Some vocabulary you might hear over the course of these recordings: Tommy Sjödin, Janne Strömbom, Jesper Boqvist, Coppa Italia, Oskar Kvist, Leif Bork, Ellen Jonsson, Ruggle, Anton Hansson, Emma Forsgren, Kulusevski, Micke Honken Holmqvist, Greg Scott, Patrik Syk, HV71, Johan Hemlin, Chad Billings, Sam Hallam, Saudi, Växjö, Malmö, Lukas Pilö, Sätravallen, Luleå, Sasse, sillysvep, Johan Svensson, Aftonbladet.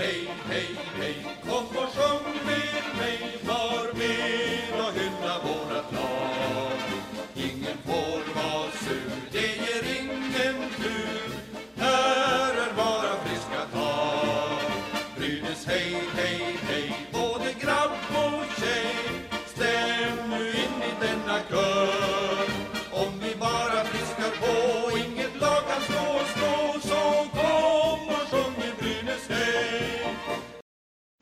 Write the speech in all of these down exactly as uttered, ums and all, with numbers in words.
hej, hej, hej. Kom och sjung med mig, var med och hylla vårat lag. Ingen får vara sur, det ger ingen tur. Här är bara friska tag. Brynäs, hej, hej, hej, både grabb och tjej. Stäm nu in i denna kör. Om vi bara friskar på, inget lag kan stå och stå. Så kom och sjung i Brynäs, hej.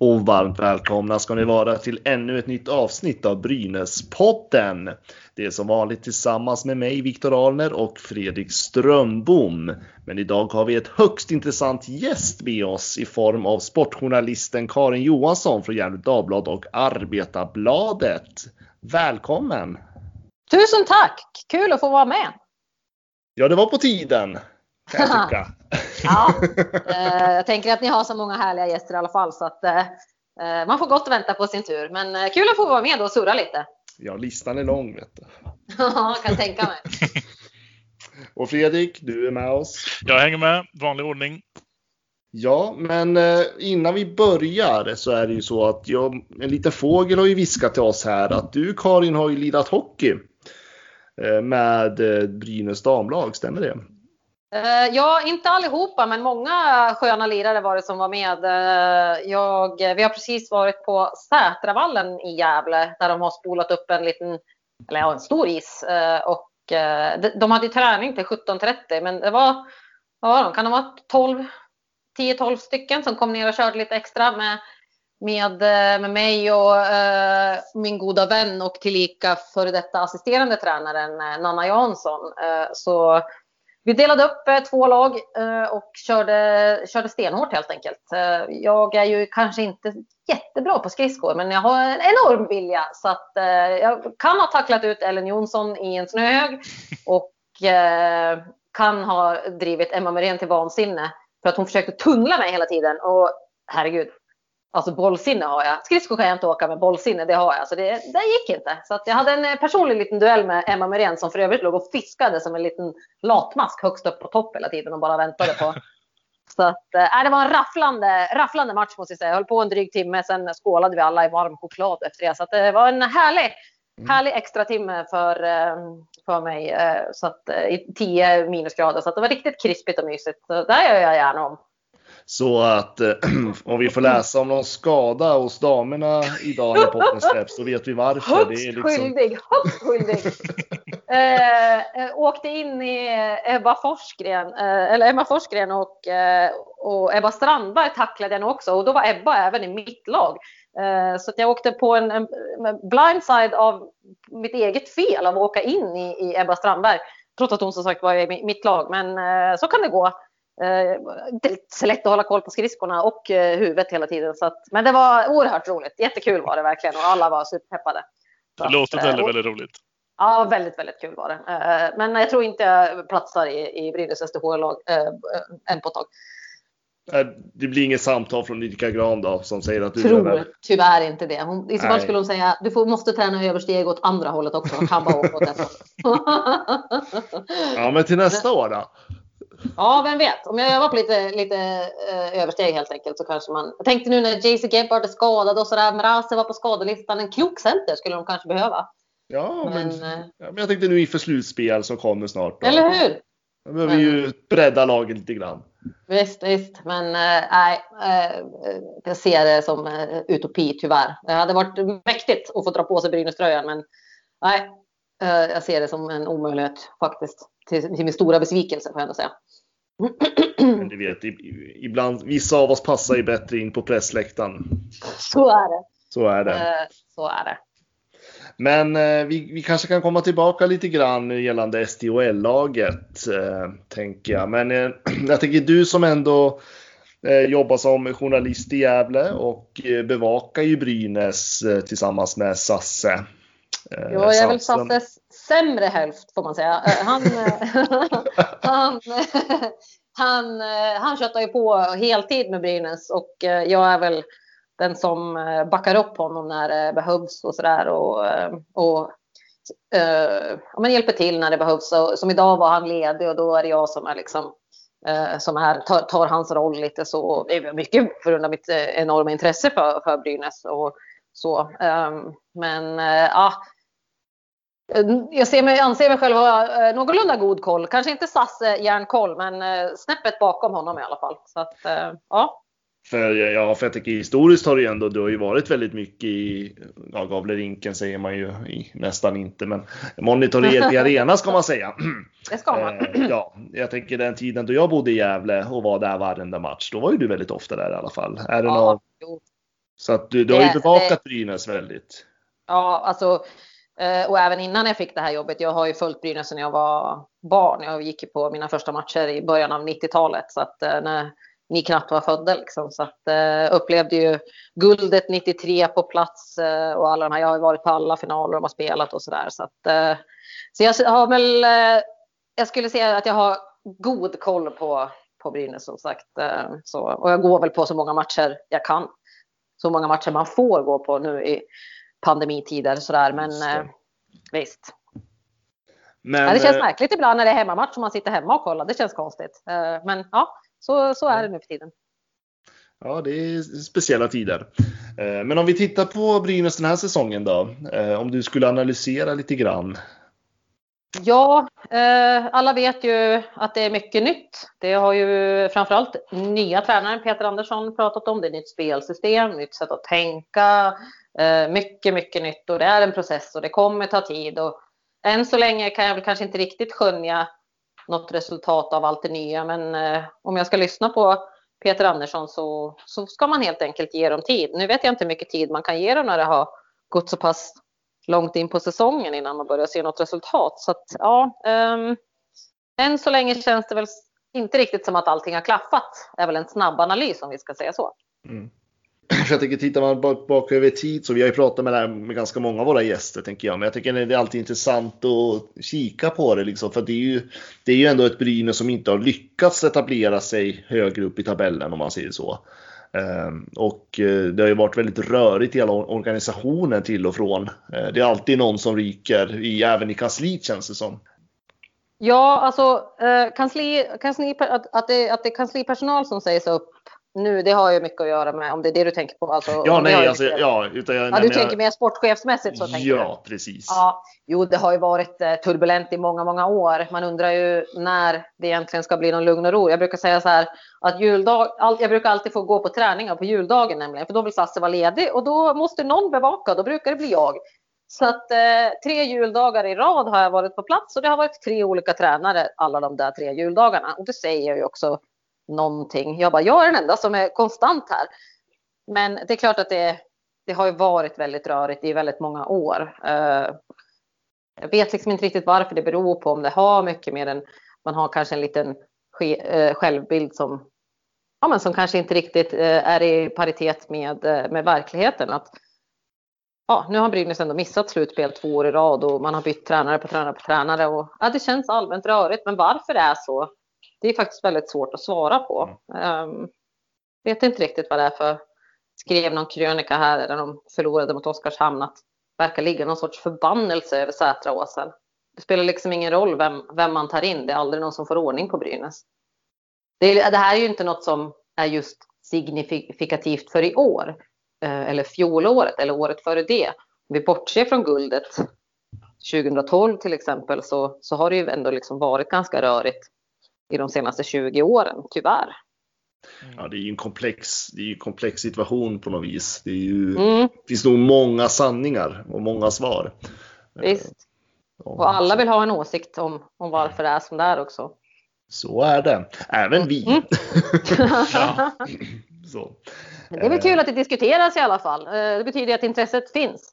Och varmt välkomna ska ni vara till ännu ett nytt avsnitt av Brynäs-podden. Det är som vanligt tillsammans med mig, Victor Ahlner och Fredrik Strömbom. Men idag har vi ett högst intressant gäst med oss i form av sportjournalisten Karin Johansson från Gävle Dagblad och Arbetarbladet. Välkommen! Tusen tack! Kul att få vara med! Ja, det var på tiden, kan jag tycka. Ja, eh, jag tänker att ni har så många härliga gäster i alla fall, så att eh, man får gott vänta på sin tur. Men eh, kul att få vara med och surra lite. Ja, listan är lång, vet du. Ja, kan tänka mig. Och Fredrik, du är med oss. Jag hänger med, vanlig ordning. Ja, men innan vi börjar så är det ju så att jag, en liten fågel har ju viskat till oss här att du, Karin, har ju lidat hockey med Brynäs damlag, stämmer det? Ja, inte allihopa, men många sköna lirare var det som var med. Jag, vi har precis varit på Sätravallen i Gävle där de har spolat upp en liten, eller ja, en stor is. Och de hade träning till sjutton trettio, men det var, vad var de? Kan de vara tolv, tio tolv stycken som kom ner och körde lite extra med, med, med mig och min goda vän och tillika före detta assisterande tränaren Nanna Johansson. Så vi delade upp två lag och körde, körde stenhårt helt enkelt. Jag är ju kanske inte jättebra på skridskor, men jag har en enorm vilja. Så att jag kan ha tacklat ut Ellen Jonsson i en snöhög och kan ha drivit Emma Murén till vansinne. För att hon försökte tunnla mig hela tiden. Och herregud, alltså bollsinne har jag. Skridskor kan jag inte åka med, bollsinne det har jag. Så det, det gick inte. Så att jag hade en personlig liten duell med Emma Murén som för övrigt låg och fiskade som en liten latmask högst upp på topp hela tiden och bara väntade på. Så att, äh, det var en rafflande, rafflande match måste jag säga. Jag höll på en dryg timme, sen skålade vi alla i varm choklad efter det. Så att det var en härlig, härlig extra timme för, för mig. Så att, i tio minusgrader. Så att det var riktigt krispigt och mysigt. Så där gör jag gärna om. Så att om vi får läsa om någon skada hos damerna idag när podden släpps, så vet vi varför. Högst det är liksom... skyldig, högst skyldig. eh, åkte in i Ebba Forsgren, eh, eller Emma Forsgren och, eh, och Ebba Strandberg tacklade den också. Och då var Ebba även i mitt lag. Eh, så att jag åkte på en, en blindside av mitt eget fel av att åka in i, i Ebba Strandberg. Trots att hon som sagt var i mitt lag. Men eh, så kan det gå. Det är så lätt att hålla koll på skridskorna och huvudet hela tiden så att, men det var oerhört roligt, jättekul var det verkligen. Och alla var superpeppade. Det låter väldigt, och, väldigt roligt. Ja, väldigt, väldigt kul var det. Men jag tror inte jag platsar i, i Brynäs S T H-lag äh, än på ett tag. Det blir inget samtal från Nidika Gran då, som säger att du tror tyvärr inte det. Hon, i så fall skulle hon säga du får, måste träna översteg åt andra hållet också. Han bara åt detta. Ja, men till nästa år då. Ja, vem vet. Om jag övar på lite, lite eh, översteg helt enkelt så kanske man... Jag tänkte nu när J C Gebhardt är skadad och sådär, Mrase var på skadelistan, en klok center skulle de kanske behöva. Ja, men, men, eh, ja, men jag tänkte nu inför slutspel som kommer snart. Då. Eller hur? Då behöver vi ju bredda laget lite grann. Visst, visst. Men nej, eh, eh, jag ser det som eh, utopi tyvärr. Det hade varit mäktigt att få dra på sig Brynäs-tröjan, men nej, eh, jag ser det som en omöjlighet faktiskt. Till, till min stora besvikelse får jag ändå säga. Men du vet, ibland, vissa av oss passar ju bättre in på pressläktaren. Så är det. Så är det. Så är det. Men vi, vi kanske kan komma tillbaka lite grann gällande S T H L-laget, tänker jag. Men jag tänker du som ändå jobbar som journalist i Gävle och bevakar ju Brynäs tillsammans med Sasse. Jo, jag är väl Sasses sämre hälft får man säga. Han, han, han, han köttar ju på heltid med Brynäs och jag är väl den som backar upp honom när det behövs och sådär och, och, och, och man hjälper till när det behövs. Som idag var han ledig och då är det jag som är liksom eh, som här tar, tar hans roll lite så mycket för grund av mitt eh, enorma intresse för, för Brynäs och så. Eh, men ja, eh, jag ser mig, anser mig själv vara eh, någorlunda god koll. Kanske inte Sasse järnkoll, men eh, snäppet bakom honom i alla fall. Så att, eh, ja. För, ja, för jag tycker historiskt har det ju ändå, det har ju varit väldigt mycket i, ja, Gavlerinken säger man ju i, nästan inte, men monitoriet i arena ska man säga. Det ska man. Eh, ja, jag tänker den tiden då jag bodde i Gävle och var där varenda match, då var ju du väldigt ofta där i alla fall. Är det ja, någon... Så att du, du det, har ju bevakat det... Brynäs väldigt. Ja, alltså... Och även innan jag fick det här jobbet, jag har ju följt Brynäs när jag var barn. Jag gick på mina första matcher i början av nittiotalet, så att när ni knappt var födda liksom. Så att upplevde ju guldet nittiotre på plats och alla de här. Jag har ju varit på alla finaler de har spelat och sådär. Så att så jag har väl, jag skulle säga att jag har god koll på, på Brynäs som sagt. Så, och jag går väl på så många matcher jag kan. Så många matcher man får gå på nu i pandemitider och sådär, men eh, visst. Men, ja, det känns märkligt ibland när det är hemmamatch som man sitter hemma och kollar, det känns konstigt. Eh, men ja, så, så är det nu för tiden. Ja, det är speciella tider. Eh, men om vi tittar på Brynäs den här säsongen då, eh, om du skulle analysera lite grann. Ja, eh, alla vet ju att det är mycket nytt. Det har ju framförallt nya tränaren Peter Andersson pratat om. Det är nytt spelsystem, nytt sätt att tänka, eh, mycket, mycket nytt. Och det är en process och det kommer ta tid. Och än så länge kan jag väl kanske inte riktigt skönja något resultat av allt det nya. Men eh, om jag ska lyssna på Peter Andersson så, så ska man helt enkelt ge dem tid. Nu vet jag inte hur mycket tid man kan ge dem när det har gått så pass långt in på säsongen innan man börjar se något resultat. Så att, ja, um, än så länge känns det väl inte riktigt som att allting har klaffat. Det är väl en snabb analys om vi ska säga så. Mm. Jag tänker, tittar man bak, bak över tid, så vi har ju pratat med, det här med ganska många av våra gäster tänker jag. Men jag tycker det är alltid intressant att kika på det liksom. För det är ju, det är ju ändå ett Brynäs som inte har lyckats etablera sig högre upp i tabellen om man säger så. Och det har ju varit väldigt rörigt i hela organisationen till och från. Det är alltid någon som ryker i, även i kansliet känns det som. Ja, alltså kansli, kansli, att, att, det, att det är kanslipersonal som sägs upp nu, det har ju mycket att göra med, om det är det du tänker på alltså. Ja, nej, alltså, ja, utan jag, ja, nej, du tänker jag... mer sportchefsmässigt så tänker jag. Ja, precis. Ja, jo, det har ju varit turbulent i många, många år. Man undrar ju när det egentligen ska bli någon lugn och ro. Jag brukar säga så här att juldag, all, jag brukar alltid få gå på träningar på juldagen nämligen, för då vill Sasse vara ledig och då måste någon bevaka, då brukar det bli jag. Så att eh, tre juldagar i rad har jag varit på plats och det har varit tre olika tränare alla de där tre juldagarna, och det säger jag ju också någonting. Jag bara, jag är den enda som är konstant här. Men det är klart att det, det har ju varit väldigt rörigt i väldigt många år. Uh, jag vet liksom inte riktigt varför det beror på, om det har mycket mer än man har kanske en liten ske, uh, självbild som, ja, men som kanske inte riktigt uh, är i paritet med, uh, med verkligheten. Att, ja, nu har Brynäs ändå missat slutspel två år i rad och man har bytt tränare på tränare på tränare. Och, ja, det känns allmänt rörigt, men varför det är så, det är faktiskt väldigt svårt att svara på. Um, vet inte riktigt vad det är för. Skrev någon krönika här där de förlorade mot Oskarshamn att verkar ligga någon sorts förbannelse över Sätraåsen. Det spelar liksom ingen roll vem, vem man tar in. Det är aldrig någon som får ordning på Brynäs. Det, det här är ju inte något som är just signifikativt för i år. Eller fjolåret eller året före det. Om vi bortser från guldet tjugotolv till exempel, så, så har det ju ändå liksom varit ganska rörigt i de senaste tjugo åren, tyvärr. Ja, det är ju en komplex, det är ju en komplex situation på något vis. Det är ju, mm. finns nog många sanningar och många svar. Visst. Och alla vill ha en åsikt om, om varför det är som det är också. Så är det. Även vi. Mm. Ja. Så. Det är väl kul att det diskuteras i alla fall. Det betyder att intresset finns.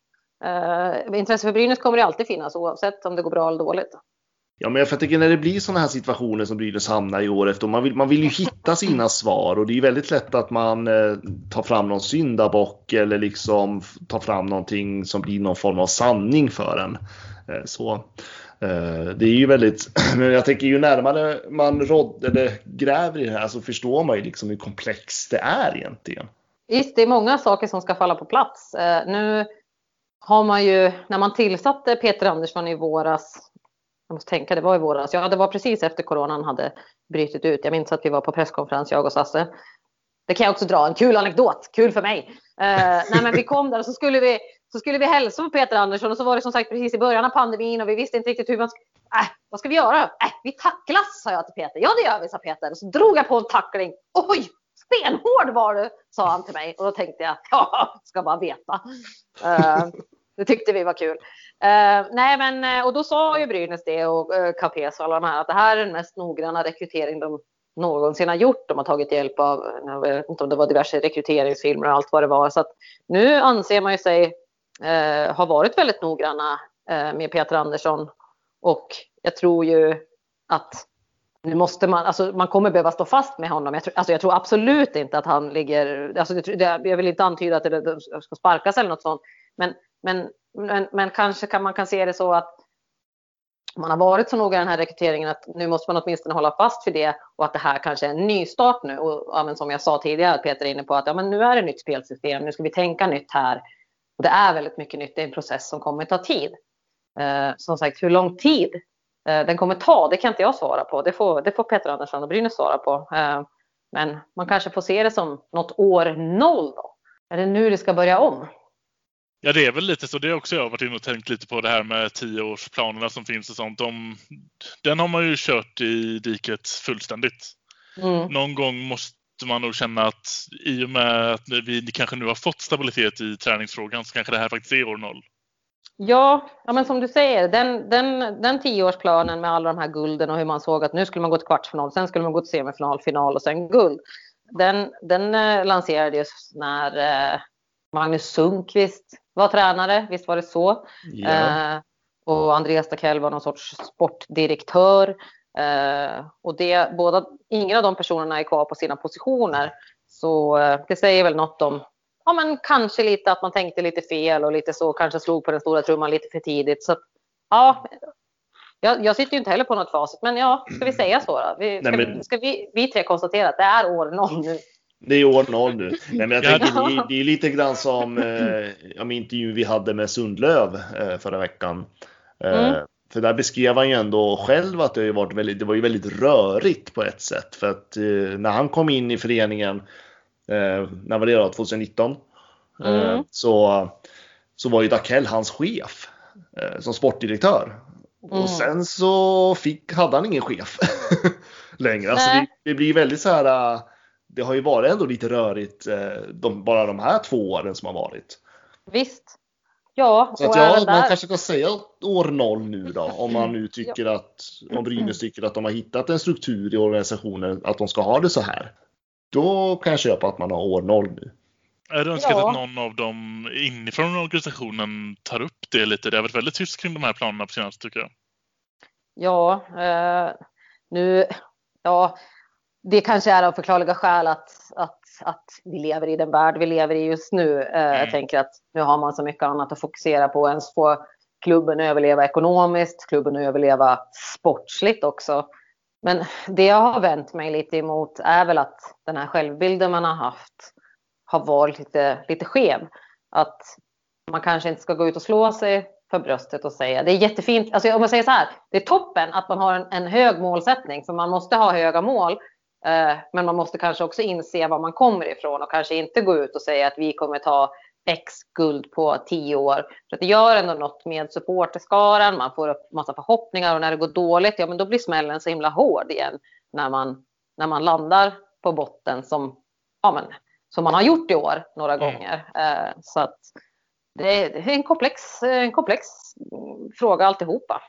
Intresse för Brynäs kommer det alltid finnas, oavsett om det går bra eller dåligt. Ja, men jag tycker när det blir sådana här situationer som Brynäs hamnar i år efter, man vill, man vill ju hitta sina svar, och det är väldigt lätt att man eh, tar fram någon syndabock eller liksom tar fram någonting som blir någon form av sanning för en. Eh, så eh, det är ju väldigt, men jag tänker ju närmare man råd, eller gräver i det här, så förstår man ju liksom hur komplext det är egentligen. Visst, det är många saker som ska falla på plats. Eh, nu har man ju, när man tillsatte Peter Andersson i våras, jag måste tänka, det var i våras. Ja, det var precis efter coronan hade brytit ut. Jag minns att vi var på presskonferens, jag och Sasse. Det kan jag också dra, en kul anekdot, kul för mig. Uh, nej, men vi kom där och så skulle vi, så skulle vi hälsa på Peter Andersson. Och så var det som sagt precis i början av pandemin och vi visste inte riktigt hur man skulle... Äh, vad ska vi göra? Äh, vi tacklas, sa jag till Peter. Ja, det gör vi, sa Peter. Och så drog jag på en tackling. Oj, stenhård var du, sa han till mig. Och då tänkte jag, ja, ska bara veta. Uh, det tyckte vi var kul. Uh, nej, men, och då sa ju Brynäs det och uh, Kampese och alla de här att det här är den mest noggranna rekrytering de någonsin har gjort. De har tagit hjälp av, jag vet inte om det var diverse rekryteringsfilmer och allt vad det var. Så att nu anser man ju sig uh, ha varit väldigt noggranna uh, med Peter Andersson. Och jag tror ju att nu måste man, alltså man kommer behöva stå fast med honom. Jag tror, alltså jag tror absolut inte att han ligger, alltså det, jag vill inte antyda att det ska sparkas eller något sånt. Men, men, men, men kanske kan man kan se det så att man har varit så noga i den här rekryteringen att nu måste man åtminstone hålla fast för det. Och att det här kanske är en ny start nu. Och ja, men som jag sa tidigare, Peter är inne på att ja, men nu är det ett nytt spelsystem, nu ska vi tänka nytt här. Och det är väldigt mycket nytt, det är en process som kommer ta tid. Eh, som sagt, hur lång tid eh, den kommer ta, det kan inte jag svara på. Det får, det får Peter Andersson och Brynäs svara på. Eh, men man kanske får se det som något år noll då. Är det nu det ska börja om? Ja, det är väl lite så. Det har också jag varit inne och tänkt lite på, det här med tioårsplanerna som finns och sånt. De, den har man ju kört i diket fullständigt. Mm. Någon gång måste man nog känna att i och med att vi kanske nu har fått stabilitet i träningsfrågan så kanske det här faktiskt är år noll. Ja, ja, men som du säger, den, den, den tioårsplanen med alla de här gulden och hur man såg att nu skulle man gå till kvartsfinal, sen skulle man gå till semifinal, final och sen guld. Den, den lanserades när Magnus Sundqvist var tränare, visst var det så? Yeah. Eh, och Andreas Stakell var någon sorts sportdirektör. Eh, och det, båda, ingen av de personerna är kvar på sina positioner, så eh, det säger väl något om... Ja, men kanske lite att man tänkte lite fel och lite så, kanske slog på den stora trumman lite för tidigt. Så att, ja, jag, jag sitter ju inte heller på något facit, men ja, ska vi säga så då? Vi, ska, Nej, men... ska vi, vi tre konstatera att det är år noll nu. Det är år noll nu. Nej, men jag tänker, det, är, det är lite grann som eh, intervjun vi hade med Sundlöf eh, förra veckan. Eh, mm. För där beskrev han ju ändå själv att det, har ju varit väldigt, det var ju väldigt rörigt på ett sätt. För att eh, när han kom in i föreningen... Eh, när var det då, tjugonitton eh, mm. så, så var ju Stakell hans chef eh, som sportdirektör. mm. Och sen så fick, hade han ingen chef längre. alltså det, det blir väldigt så här. Det har ju varit ändå lite rörigt eh, de, bara de här två åren som har varit. Visst. Ja, så att ja, man kanske kan säga år noll nu då, om man nu tycker att, om Brynäs tycker att de har hittat en struktur i organisationen att de ska ha det så här. Då kan jag köpa att man har år noll nu. Är det önskat ja. att någon av dem inifrån organisationen tar upp det lite? Det har varit väldigt tyst kring de här planerna på senaste, tycker jag. Ja, eh, nu... Ja, det kanske är av förklarliga skäl att, att, att vi lever i den värld vi lever i just nu. Eh, mm. Jag tänker att nu har man så mycket annat att fokusera på. Ens få klubben att överleva ekonomiskt, klubben att överleva sportsligt också. Men det jag har vänt mig lite emot är väl att den här självbilden man har haft har varit lite, lite skev. Att man kanske inte ska gå ut och slå sig för bröstet och säga det är jättefint. Alltså om man säger så här, det är toppen att man har en, en hög målsättning. För man måste ha höga mål. Eh, men man måste kanske också inse var man kommer ifrån. Och kanske inte gå ut och säga att vi kommer ta X guld på tio år. För att det gör ändå något med supporterskaran. Man får upp massa förhoppningar och när det går dåligt, ja men då blir smällen så himla hård igen. När man, när man landar på botten som, ja men, som man har gjort i år några mm. gånger. Eh, så att det är, det är en komplex, en komplex fråga alltihopa.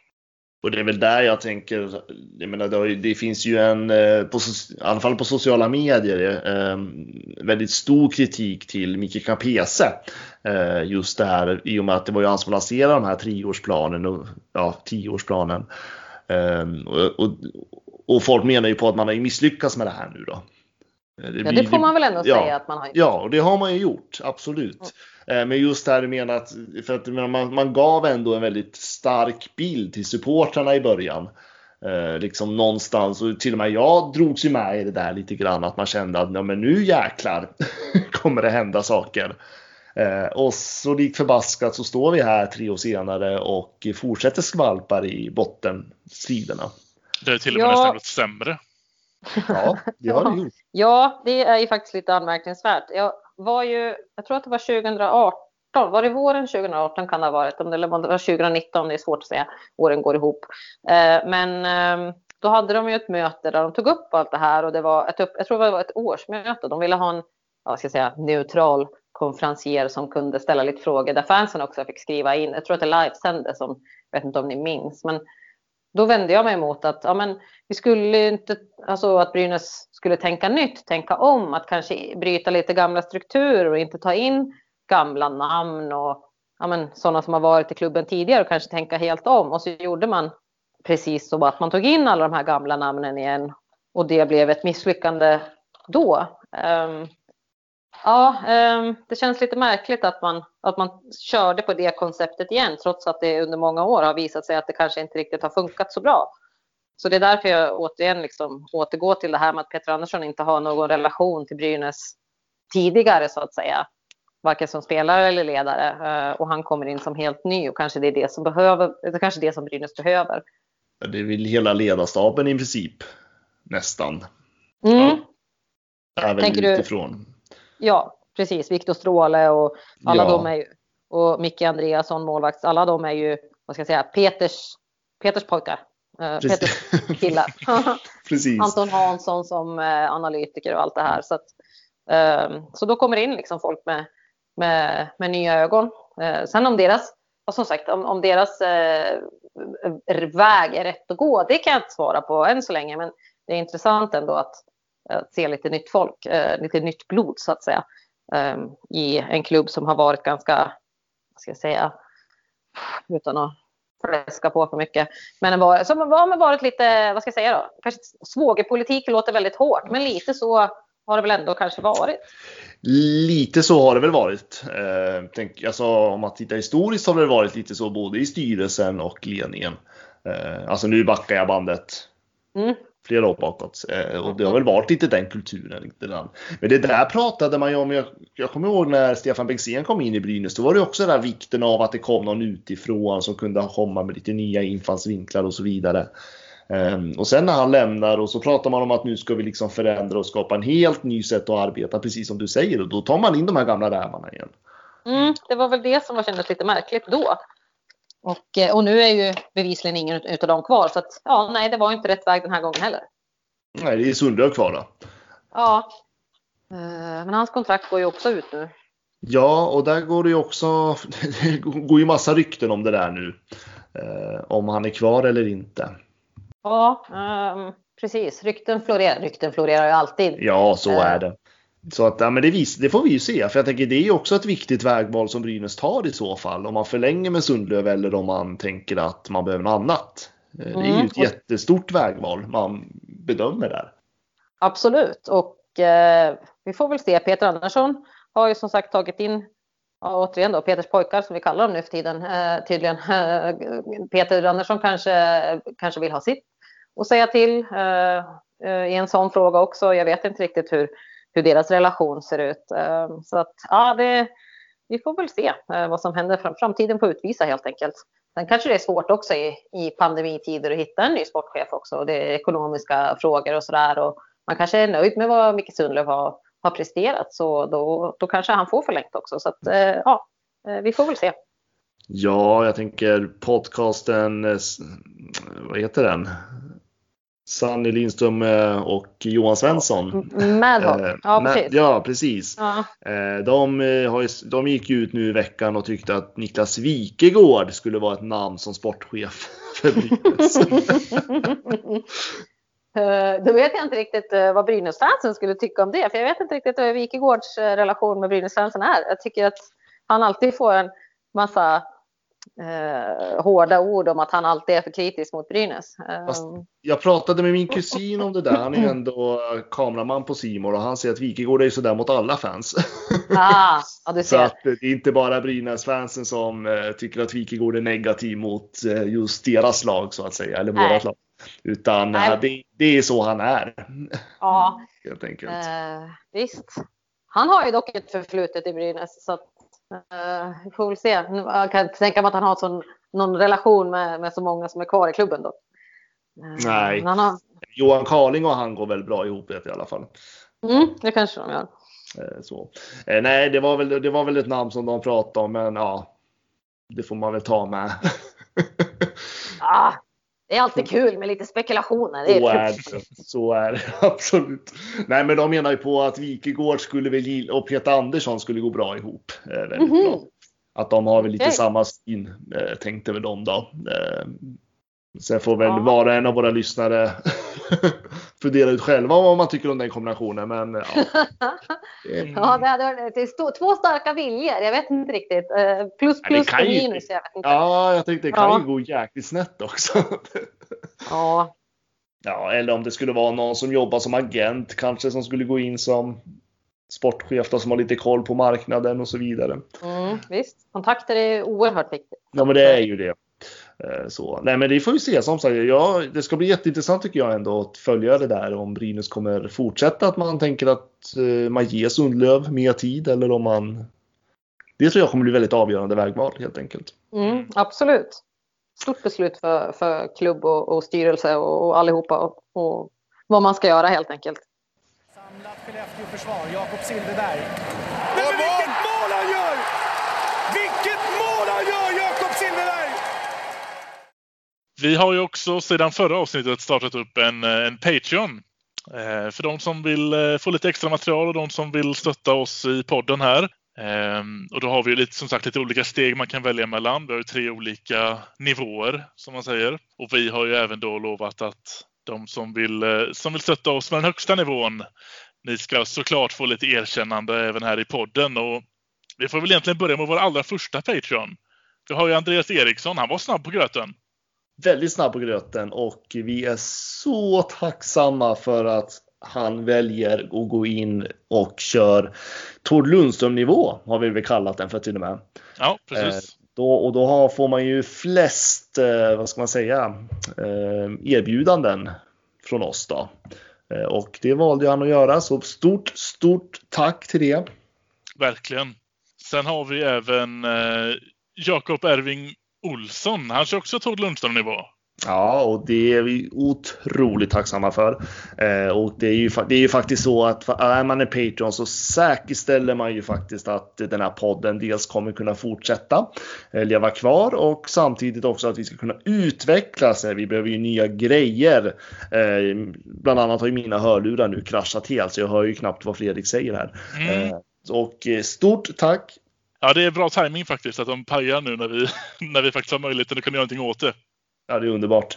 Och det är väl där jag tänker, jag menar, det finns ju en, på, i alla fall på sociala medier, väldigt stor kritik till Micke Kampese. Just det här, i och med att det var ju han som lanserade de här treårsplanen och ja, tioårsplanen. Och, och, och folk menar ju på att man har ju misslyckats med det här nu då. Det blir, ja, det får man väl ändå ja, säga att man har gjort. Ja, och det har man ju gjort, absolut. Mm. Men just det här menar att, för att man, man gav ändå en väldigt stark bild till supportrarna i början. Eh, liksom någonstans, och till och med jag drogs ju med i det där lite grann. Att man kände att ja, men nu jäklar kommer det hända saker. Eh, och så lik förbaskat så står vi här tre år senare och fortsätter skvalpar i bottensidorna. Det är till och med ja. nästan något sämre. Ja, det har det gjort. Ja, det är ju faktiskt lite anmärkningsvärt. Jag var ju, jag tror att det var tjugo arton. Var det våren tjugo arton kan det ha varit, eller om det var tjugo nitton, det är svårt att säga, åren går ihop. Men då hade de ju ett möte där de tog upp allt det här och det var ett, jag tror det var ett årsmöte. De ville ha en, jag ska säga, neutral konferensier som kunde ställa lite frågor där fansen också fick skriva in. Jag tror att det livesände, som jag vet inte om ni minns, men då vände jag mig emot att ja, men vi skulle inte, alltså att Brynäs skulle tänka nytt, tänka om, att kanske bryta lite gamla strukturer och inte ta in gamla namn och ja, men sådana som har varit i klubben tidigare och kanske tänka helt om. Och så gjorde man precis så att man tog in alla de här gamla namnen igen och det blev ett misslyckande då. Um, ja, um, det känns lite märkligt att man, att man körde på det konceptet igen trots att det under många år har visat sig att det kanske inte riktigt har funkat så bra. Så det är därför jag återigen liksom återgår till det här med att Peter Andersson inte har någon relation till Brynäs tidigare så att säga. Varken som spelare eller ledare. Och han kommer in som helt ny. Och kanske det är det som behöver, eller kanske det som Brynäs behöver. Det är väl hela ledarstaben i princip. Nästan. Mm. Ja. Även tänker utifrån. Du, ja, precis. Viktor Stråle och alla ja. de är ju. Och Micke Andreasson, målvakt. Alla de är ju, vad ska jag säga, Peters, Peters pojkar. Precis. Peters killar. Precis. Anton Hansson som analytiker och allt det här. Så, att, så då kommer det in liksom folk med Med, med nya ögon. Eh, sen om deras, och som sagt, om, om deras eh, väg är rätt att gå, det kan jag inte svara på än så länge. Men det är intressant ändå att, att se lite nytt folk, eh, lite nytt blod så att säga. Eh, I en klubb som har varit ganska, vad ska jag säga, utan att fläska på för mycket. Men den var, som har varit lite, vad ska jag säga då? Kanske svågerpolitik låter väldigt hårt, men lite så har det väl ändå kanske varit? Lite så har det väl varit. Eh, tänk, alltså, om man tittar historiskt har det varit lite så både i styrelsen och ledningen. Eh, alltså nu backar jag bandet mm. flera år bakåt. Eh, och det har väl varit lite den kulturen. Lite den. Men det där pratade man ju om. Jag, jag kommer ihåg när Stefan Bengtzén kom in i Brynäs. Då var det också den där vikten av att det kom någon utifrån som kunde komma med lite nya infallsvinklar och så vidare. Um, och sen när han lämnar och så pratar man om att nu ska vi liksom förändra och skapa en helt ny sätt att arbeta, precis som du säger, och då tar man in de här gamla rävarna igen. Mm, det var väl det som var kändes lite märkligt då. Och, och nu är ju bevisligen ingen utav dem kvar, så att ja, nej, det var inte rätt väg den här gången heller. Nej, det är Sundlöf kvar då. Ja, men hans kontrakt går ju också ut nu. Ja, och där går det ju också, det går ju massa rykten om det där nu, om han är kvar eller inte. Ja, um, precis. Rykten florerar. Rykten florerar ju alltid. Ja, så är det. Så att, ja, men det, vis- det får vi ju se. För jag tänker, det är också ett viktigt vägval som Brynäs tar i så fall. Om man förlänger med Sundlöf eller om man tänker att man behöver något annat. Mm. Det är ju ett jättestort vägval man bedömer där. Absolut. Och eh, vi får väl se. Peter Andersson har ju som sagt tagit in, ja, återigen då, Peters pojkar som vi kallar dem nu för tiden, eh, tydligen. Eh, Peter Andersson kanske, kanske vill ha sitt och säga till eh, eh, i en sån fråga också. Jag vet inte riktigt hur, hur deras relation ser ut. Eh, så att, ja, det, vi får väl se eh, vad som händer. Fram, framtiden får utvisa helt enkelt. Sen kanske det är svårt också i, i pandemitider att hitta en ny sportchef också. Och det är ekonomiska frågor och sådär. Och man kanske är nöjd med vad Micke Sundlöf har, har presterat. Så då, då kanske han får förlängt också. Så att, eh, ja, vi får väl se. Ja, jag tänker podcasten, eh, vad heter den? Sanne Lindström och Johan Svensson. Madhawk, ja precis. Ja, precis. Ja. De, har, de gick ut nu i veckan och tyckte att Niklas Wikegård skulle vara ett namn som sportchef för Brynäs. Då vet jag inte riktigt vad Brynäs-fansen skulle tycka om det. För jag vet inte riktigt vad Wikegårds relation med Brynäs-fansen är. Jag tycker att han alltid får en massa Eh, hårda ord om att han alltid är för kritisk mot Brynäs. eh. Jag pratade med min kusin om det där. Han är ändå kameraman på Simor och han säger att Wikegård är sådär mot alla fans. ah, ja, du ser. Så att det är inte bara Brynäs-fansen som eh, tycker att Wikegård är negativ mot eh, just deras lag så att säga, eller vårat lag, utan eh, det, det är så han är. Ja, helt enkelt. Eh, visst. Han har ju dock ett förflutet i Brynäs, så att Uh, vi får väl se. Jag kan tänka mig att han har sån, någon relation med, med så många som är kvar i klubben då. Nej, har... Johan Karling och han går väl bra ihop i alla fall. Mm, det kanske de gör. Så. Eh, nej, det var, väl, det var väl ett namn som de pratade om, men ja, det får man väl ta med. ah, det är alltid kul med lite spekulationer. Det är så, är det. så är det, absolut. Nej, men de menar ju på att Wikegård skulle väl, och Peter Andersson skulle gå bra ihop. Eh, väldigt mm-hmm. bra. Att de har väl lite okay. samma syn, eh, tänkte väl de då. Eh, Sen får väl ja. vara en av våra lyssnare fundera ut själva om man tycker om den kombinationen. Men, ja. mm. ja, det, hade, det är två starka viljor, jag vet inte riktigt. Plus, plus och minus, jag vet inte. Ja, jag tänkte det kan ja. ju gå jäkligt snett också. ja. ja. Eller om det skulle vara någon som jobbar som agent kanske, som skulle gå in som sportchef då, som har lite koll på marknaden och så vidare. Mm, visst, kontakter är oerhört viktigt. Ja, men det är ju det. Så. Nej, men det får vi se, som sagt. Ja, det ska bli jätteintressant tycker jag ändå att följa det där, om Brynäs kommer fortsätta att man tänker att eh, man ger Sundlöf mer tid, eller om man... Det tror jag kommer bli väldigt avgörande vägval helt enkelt. Mm, absolut. Stort beslut för, för klubb och, och styrelse och, och allihopa och, och vad man ska göra helt enkelt. Samlat Skellefteå försvar, Jakob Silverberg. Men, men vilket mål han gör! Vilket mål han gör, Jakob Silverberg! Vi har ju också sedan förra avsnittet startat upp en, en Patreon. Eh, för de som vill eh, få lite extra material och de som vill stötta oss i podden här. Eh, och då har vi ju lite, som sagt, lite olika steg man kan välja mellan. Vi har ju tre olika nivåer, som man säger. Och vi har ju även då lovat att de som vill, eh, som vill stötta oss med den högsta nivån, ni ska såklart få lite erkännande även här i podden. Och vi får väl egentligen börja med vår allra första Patreon. Vi har ju Andreas Eriksson, han var snabb på gröten. Väldigt snabb på gröten, och vi är så tacksamma för att han väljer att gå in och kör Tord Lundström-nivå, har vi väl kallat den för till och med. Ja, precis. Eh, då, och då har, får man ju flest, eh, vad ska man säga, eh, erbjudanden från oss då. Eh, och det valde han att göra, så stort, stort tack till det. Verkligen. Sen har vi även eh, Jakob Erving Olsson, han kör också Tord Lundström-nivå. Ja, och det är vi otroligt tacksamma för. eh, Och det är, ju, det är ju faktiskt så att är man en Patreon så säkerställer man ju faktiskt att den här podden dels kommer kunna fortsätta eh, leva kvar, och samtidigt också att vi ska kunna utvecklas. Vi behöver ju nya grejer. eh, Bland annat har ju mina hörlurar nu kraschat helt, så jag hör ju knappt vad Fredrik säger här. mm. eh, Och stort tack. Ja, det är bra timing faktiskt att de pajar nu när vi, när vi faktiskt har möjligheten att kunna göra någonting åt det. Ja, det är underbart.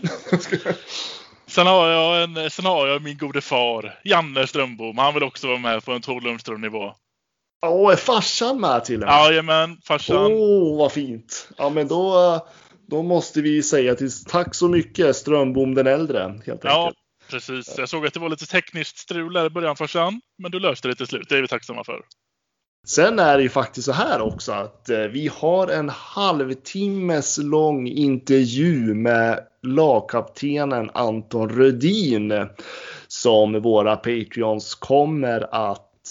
sen, har jag en, sen har jag min gode far, Janne Strömbom. Han vill också vara med på en Tord Lundström-nivå. Åh, är farsan med till och med? Jajamän, farsan. Åh, vad fint. Ja, men då, då måste vi säga till, tack så mycket Strömbom den äldre, helt enkelt. Ja, precis. Jag såg att det var lite tekniskt strul i början, farsan. Men du löste det till slut, det är vi tacksamma för. Sen är det ju faktiskt så här också att vi har en halvtimmes lång intervju med lagkaptenen Anton Rudin, som våra Patreons kommer att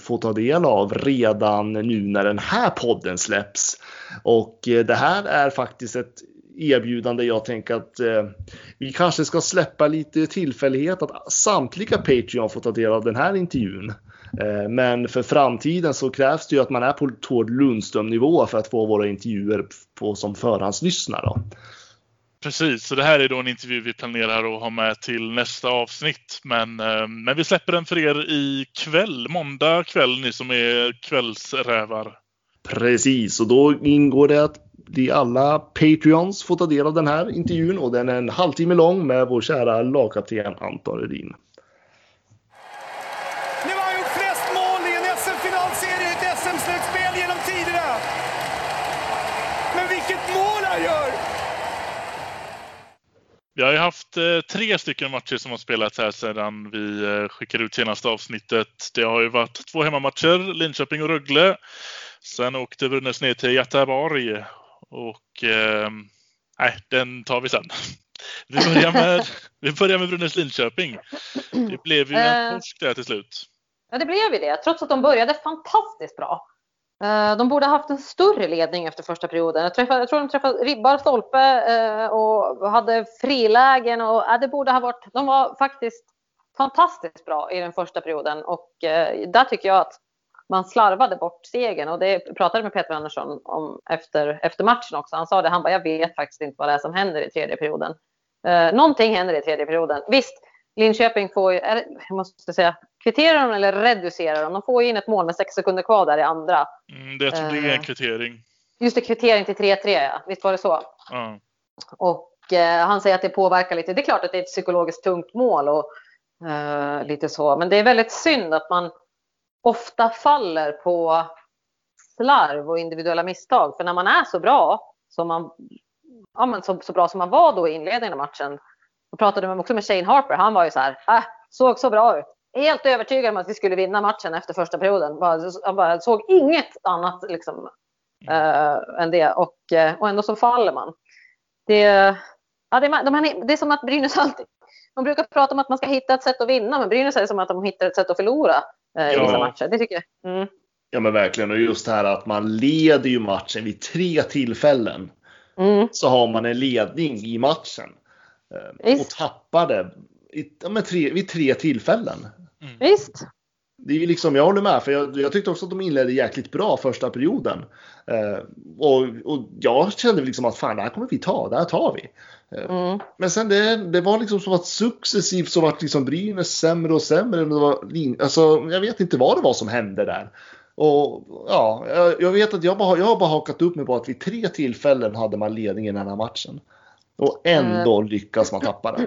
få ta del av redan nu när den här podden släpps. Och det här är faktiskt ett erbjudande jag tänker att eh, vi kanske ska släppa lite tillfällighet att samtliga Patreon får ta del av den här intervjun. eh, Men för framtiden så krävs det ju att man är på Tord Lundström-nivå för att få våra intervjuer på, som förhandslyssnare då. Precis, så det här är då en intervju vi planerar att ha med till nästa avsnitt. Men, eh, men vi släpper den för er i kväll, måndag kväll, ni som är kvällsrävar. Precis, och då ingår det att de alla Patreons får ta del av den här intervjun, och den är en halvtimme lång med vår kära lagkapten Anton Rudin. Nu har han gjort flest mål i en S M-finalserie, ett S M-slutspel genom tiderna. Men vilket mål han gör! Vi har ju haft tre stycken matcher som har spelats här sedan vi skickade ut senaste avsnittet. Det har ju varit två hemmamatcher, Linköping och Ruggle. Sen åkte Brynäs ner till Göteborg. Och eh, nej, den tar vi sen. Vi börjar med, vi börjar med Brynäs Linköping. Det blev ju en torsk där till slut. Ja, det blev ju det, trots att de började fantastiskt bra. De borde ha haft en större ledning efter första perioden. Jag, träffade, jag tror de träffade ribbar, stolpe och hade frilägen. Och det borde ha varit, de var faktiskt fantastiskt bra i den första perioden. Och där tycker jag att man slarvade bort segern. Och det pratade med Peter Andersson om efter, efter matchen också. Han sa det, han bara, jag vet faktiskt inte vad det är som händer i tredje perioden. Någonting händer i tredje perioden. Visst, Linköping får ju, jag måste säga, kvitterar de eller reducerar de? De får ju in ett mål med sex sekunder kvar där i andra. Mm, det tror jag blir en kvittering. Just det, kvittering till tre tre, ja. Visst var det så? Mm. Och eh, han säger att det påverkar lite. Det är klart att det är ett psykologiskt tungt mål och eh, lite så. Men det är väldigt synd att man ofta faller på slarv och individuella misstag. För när man är så bra som man, ja, men så, så bra som man var då i inledningen av matchen. Jag pratade med, också med Shane Harper. Han var ju så här, äh, såg så bra ut. Helt övertygad om att vi skulle vinna matchen efter första perioden. Bara, han bara såg inget annat liksom, äh, än det. Och, och ändå så faller man. Det, ja, det, de här, det är som att Brynäs alltid... De brukar prata om att man ska hitta ett sätt att vinna. Men Brynäs är som att de hittar ett sätt att förlora äh, i ja. vissa matcher. Det tycker jag. Mm. Ja, men verkligen. Och just det här att man leder ju matchen vid tre tillfällen. Mm. Så har man en ledning i matchen. Och tappade i, ja, med tre, vid tre tillfällen. Mm. Visst. Det är liksom, jag håller med, för jag, jag tyckte också att de inledde jäkligt bra första perioden. Eh, och, och jag kände liksom att fan, det här kommer vi ta, det här tar vi. Eh, mm. Men sen det, det var liksom som att successivt så vart liksom Brynäs sämre och sämre. Det var, alltså, jag vet inte vad det var som hände där. Och ja, jag, jag vet att jag bara, jag har bara hakat upp mig på att vid tre tillfällen hade man ledningen i den här matchen. Och ändå mm. lyckas man tappa den.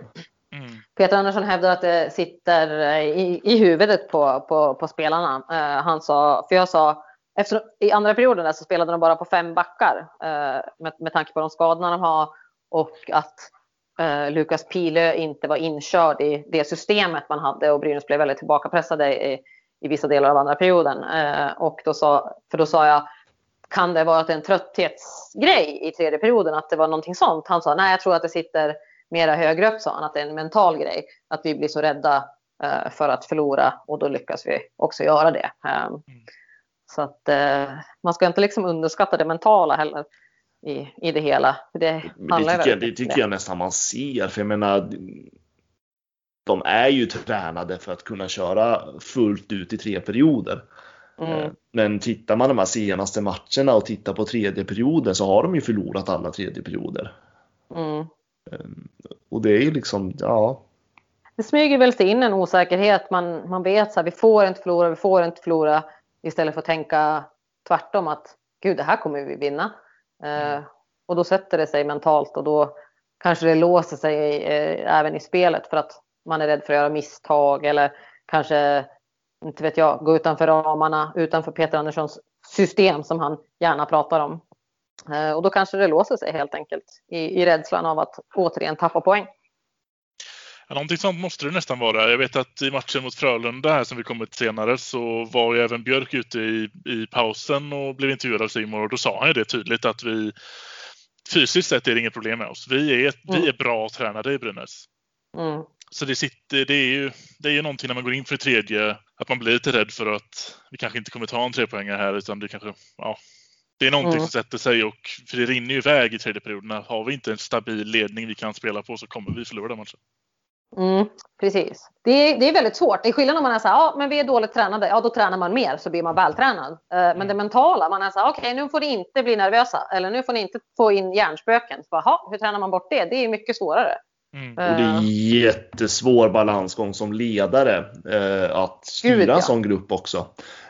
Mm. Peter Andersson hävdar att det sitter i, i huvudet på, på, på spelarna. Uh, han sa, för jag sa, efter, i andra perioden där så spelade de bara på fem backar. Uh, med, med tanke på de skadorna de har. Och att uh, Lukas Pilö inte var inkörd i det systemet man hade. Och Brynäs blev väldigt tillbakapressade i, i vissa delar av andra perioden. Uh, och då sa, för då sa jag... Kan det vara att det är en trötthetsgrej i tredje perioden? Att det var någonting sånt? Han sa, nej, jag tror att det sitter mera högre upp, sa han. Att det är en mental grej. Att vi blir så rädda eh, för att förlora. Och då lyckas vi också göra det. Um, mm. Så att eh, man ska inte liksom underskatta det mentala heller i, i det hela. Det, det tycker, jag, det tycker det. jag nästan man ser. För jag menar, de är ju tränade för att kunna köra fullt ut i tre perioder. Mm. Men tittar man de här senaste matcherna och tittar på tredje perioden så har de ju förlorat alla tredje perioder. Mm. Och det är ju liksom, ja. Det smyger väl sig in en osäkerhet. Man, man vet så här, vi får inte förlora, vi får inte förlora. Istället för att tänka tvärtom att gud, det här kommer vi vinna. Mm. Eh, och då sätter det sig mentalt och då kanske det låser sig eh, även i spelet för att man är rädd för att göra misstag eller kanske... inte vet jag, gå utanför ramarna, utanför Peter Anderssons system som han gärna pratar om. Eh, och då kanske det låser sig helt enkelt i, i rädslan av att återigen tappa poäng. Ja, någonting sånt måste det nästan vara. Jag vet att i matchen mot Frölunda här som vi kommer till senare så var ju även Björk ute i, i pausen och blev intervjuad av Simon och då sa han ju det tydligt att vi fysiskt sett är det inget problem med oss. Vi är, mm. vi är bra tränade i Brynäs. Mm. Så det, sitter, det är ju det är ju någonting när man går in för tredje att man blir lite rädd för att vi kanske inte kommer ta en trepoängare här utan det kanske ja det är någonting mm. som sätter sig och för det rinner ju iväg i tredje perioderna. Har vi inte en stabil ledning vi kan spela på så kommer vi förlora den matchen. Mm, precis. Det är, det är väldigt svårt. Det är skillnad om man är så här, ja men vi är dåligt tränade. Ja, då tränar man mer så blir man vältränad. Uh, men mm. det mentala, man är så här, okej, okay, nu får ni inte bli nervösa eller nu får ni inte få in hjärnspöken. Så bara, hur tränar man bort det? Det är mycket svårare. Mm. Och det är jättesvår balansgång som ledare eh, att styra Gud, ja. en sån grupp också.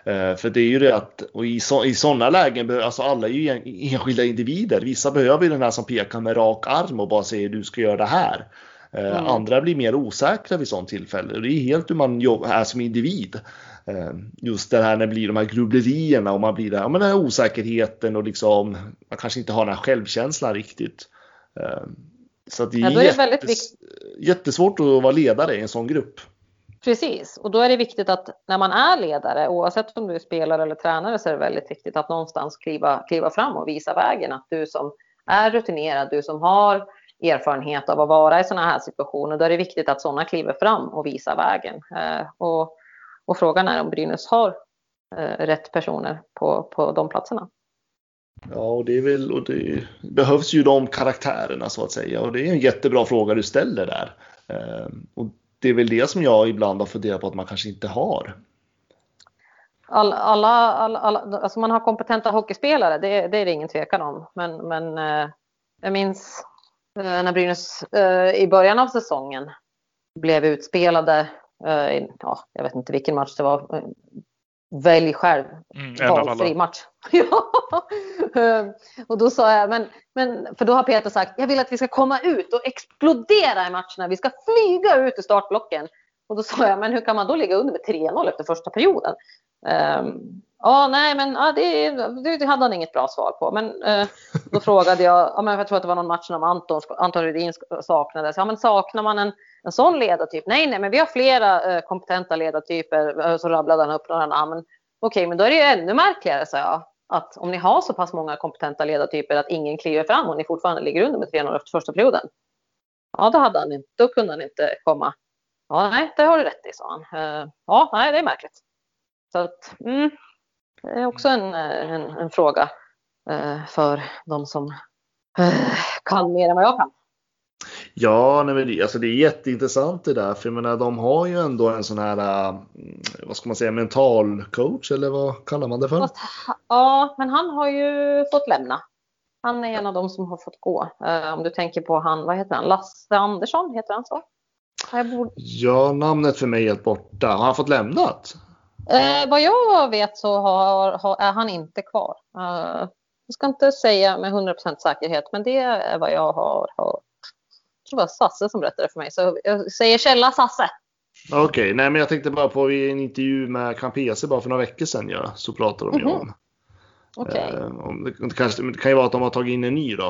Eh, för det är ju det att och i, så, i såna lägen, behöver, alltså alla är ju en, enskilda individer. Vissa behöver ju den här som pekar med rak arm och bara säger du ska göra det här. Eh, mm. Andra blir mer osäkra vid sån tillfälle. Det är helt hur man jobbar här som individ. Eh, just det här när det blir de här grubblerierna och man blir där, ja, men den här osäkerheten och liksom, man kanske inte har den här självkänslan riktigt. Eh, Så det är, ja, då är det väldigt jättes- jättesvårt att vara ledare i en sån grupp. Precis, och då är det viktigt att när man är ledare, oavsett om du är spelare eller tränare, så är det väldigt viktigt att någonstans kliva, kliva fram och visa vägen. Att du som är rutinerad, du som har erfarenhet av att vara i sådana här situationer, då är det viktigt att sådana kliver fram och visar vägen. Eh, och, och frågan är om Brynäs har rätt personer på, på de platserna. Ja, och det är väl, och det behövs ju de karaktärerna så att säga, och det är en jättebra fråga du ställer där. Och det är väl det som jag ibland har funderat på att man kanske inte har. All, alla, alla, alla, alltså man har kompetenta hockeyspelare, det, det är det ingen tvekan om. Men, men jag minns när Brynäs i början av säsongen blev utspelade, ja, jag vet inte vilken match det var. Välj själv, mm, valfri match. Ja. Och då sa jag, men, men, för då har Peter sagt, jag vill att vi ska komma ut och explodera i matcherna. Vi ska flyga ut i startblocken. Och då sa jag, men hur kan man då ligga under med tre noll efter första perioden? Um, ja, nej, men ja, det, det hade han inget bra svar på. Men eh, då frågade jag, ja, men jag tror att det var någon match när Anton, Anton Rudin saknades. Ja, men saknar man en... En sån ledartyp. Nej, nej, men vi har flera eh, kompetenta ledartyper. Så rabblade han upp några namn. Okej, men då är det ju ännu märkligare, sa jag. Att om ni har så pass många kompetenta ledartyper att ingen kliver fram och ni fortfarande ligger under med tre noll efter första perioden. Ja, då, hade han inte, då kunde han inte komma. Ja, nej, det har du rätt i, sa han. Eh, ja, nej, det är märkligt. Så att, mm, det är också en, en, en fråga eh, för de som eh, kan mer än vad jag kan. Ja, nej, alltså det är jätteintressant det där, för jag menar, de har ju ändå en sån här, vad ska man säga, mental coach, eller vad kallar man det för? Ja, men han har ju fått lämna. Han är en av dem som har fått gå. Om du tänker på han, vad heter han? Lasse Andersson, heter han så? Jag borde... Ja, namnet för mig är helt borta. Har han fått lämnat? Eh, vad jag vet så har, har, är han inte kvar. Eh, jag ska inte säga med hundra procent säkerhet, men det är vad jag har hört. Jag tror det var Sasse som berättade för mig. Så jag säger källa Sasse. Okej, okay, nej, men jag tänkte bara på en intervju med Kampese bara för några veckor sedan, ja, så pratade de mm-hmm. ju om. Okej. Okay. Eh, det, kanske, det kan ju vara att de har tagit in en ny då.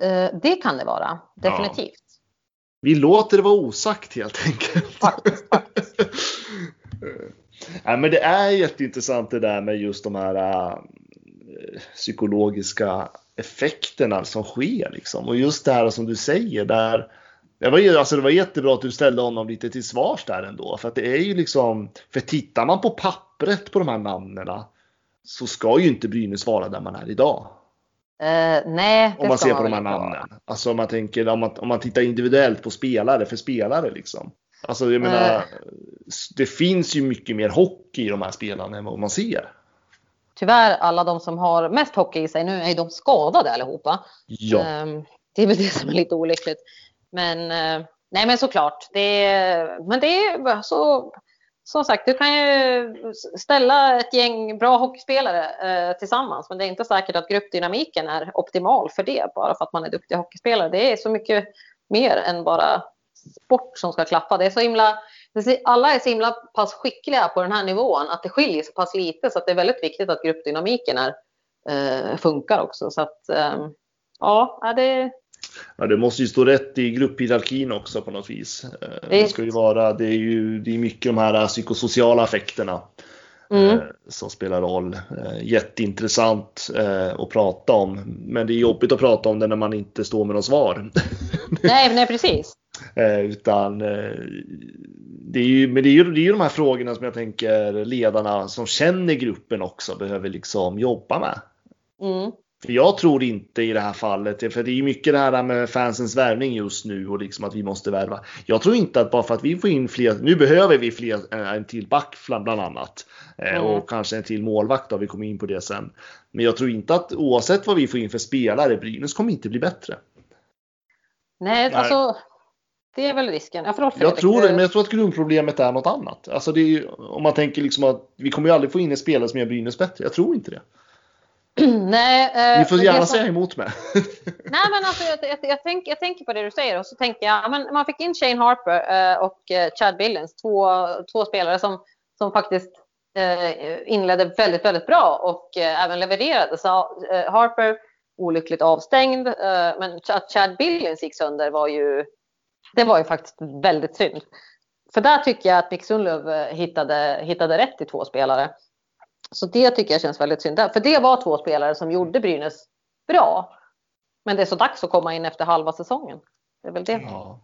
Eh, det kan det vara, definitivt. Ja. Vi låter det vara osagt helt enkelt. Faktiskt, faktiskt. Nej, men det är jätteintressant det där med just de här äh, psykologiska... effekterna som sker liksom. Och just det här som du säger där, det var, alltså det var jättebra att du ställde honom lite till svars där ändå, för att det är ju liksom, för tittar man på pappret på de här namnena så ska ju inte Brynäs vara där man är idag. Uh, nej, om man ser på de här namnen, alltså om man tänker, om man, om man tittar individuellt på spelare för spelare liksom, alltså jag menar uh. det finns ju mycket mer hockey i de här spelarna än vad man ser. Tyvärr, alla de som har mest hockey i sig nu är de skadade allihopa. Ja. Det är väl det som är lite olyckligt. Men, nej, men såklart. Det är, men det är så, som sagt, du kan ju ställa ett gäng bra hockeyspelare eh, tillsammans. Men det är inte säkert att gruppdynamiken är optimal för det. Bara för att man är duktig hockeyspelare. Det är så mycket mer än bara sport som ska klaffa. Det är så himla... Alla är så himla pass skickliga på den här nivån att det skiljer så pass lite, så att det är väldigt viktigt att gruppdynamiken är, eh, funkar också. Så att, eh, ja, det... Ja, det måste ju stå rätt i grupphierarkin också på något vis. Det, det ska ju vara, det är ju det är mycket de här psykosociala effekterna mm. eh, som spelar roll. Eh, jätteintressant eh, att prata om, men det är jobbigt att prata om det när man inte står med något svar. Nej, nej, precis. Eh, utan eh, det är ju, men det är ju, det är ju de här frågorna som jag tänker ledarna som känner gruppen också behöver liksom jobba med. Mm. För jag tror inte i det här fallet, för det är ju mycket det här med fansens värvning just nu och liksom att vi måste värva. Jag tror inte att bara för att vi får in fler, nu behöver vi fler, en till back bland annat mm. och kanske en till målvakt då, vi kommer in på det sen. Men jag tror inte att oavsett vad vi får in för spelare, Brynäs kommer inte bli bättre. Nej, Nej. alltså... Det är väl risken. Jag, jag tror det, men jag tror att grundproblemet är något annat. Alltså det är ju, om man tänker liksom att vi kommer ju aldrig få in en spelare som gör Brynäs bättre. Jag tror inte det. Nej. Eh, Ni får gärna som... säga emot mig. Nej, men alltså jag, jag, jag, tänk, jag tänker på det du säger, och så tänker jag, men man fick in Shane Harper eh, och Chad Billings, två, två spelare som, som faktiskt eh, inledde väldigt, väldigt bra och eh, även levererade. Så eh, Harper olyckligt avstängd, eh, men att Chad Billings gick sönder var ju Det var ju faktiskt väldigt synd. För där tycker jag att Sundlöf hittade, hittade rätt i två spelare. Så det tycker jag känns väldigt synd. För det var två spelare som gjorde Brynäs bra. Men det är så dags att komma in efter halva säsongen. Det är väl det. Ja,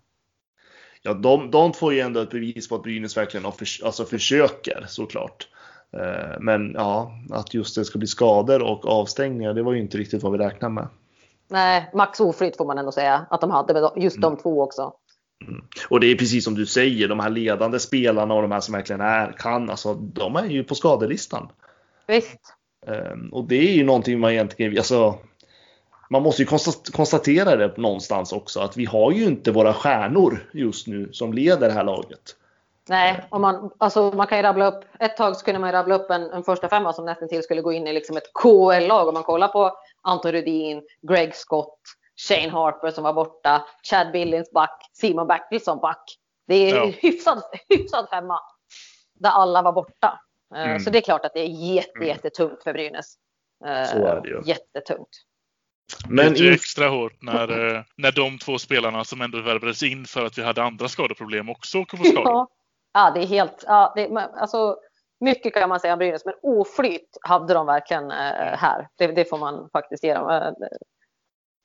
ja de, de får ju ändå ett bevis på att Brynäs verkligen har för, alltså försöker, såklart. Men ja, att just det ska bli skador och avstängningar, det var ju inte riktigt vad vi räknade med. Nej, max oflytt får man ändå säga att de hade, just de mm. två också. Mm. Och det är precis som du säger, de här ledande spelarna och de här som verkligen är, kan, alltså, de är ju på skadelistan. Visst. Um, och det är ju någonting man egentligen, alltså, man måste ju konstatera det någonstans också, att vi har ju inte våra stjärnor just nu som leder det här laget. Nej, och man, alltså, man kan ju rabbla upp, ett tag så kunde man ju rabbla upp en, en första femma som nästan till skulle gå in i liksom ett K L-lag. Om man kollar på Anton Rudin, Greg Scott, Shane Harper som var borta, Chad Billings back, Simon Bertilsson back. Det är ja. en hyfsad, hyfsad femma där alla var borta. Mm. Så det är klart att det är jätte, jättetungt för Brynäs. Så är det ju. Jättetungt. Men det är extra hårt när, när de två spelarna som ändå värvades in för att vi hade andra skadeproblem också åker på skador. Ja. Ja, det är helt, ja, det, alltså, mycket kan man säga om Brynäs, men oflytt hade de verkligen eh, här. Det, det får man faktiskt ge dem.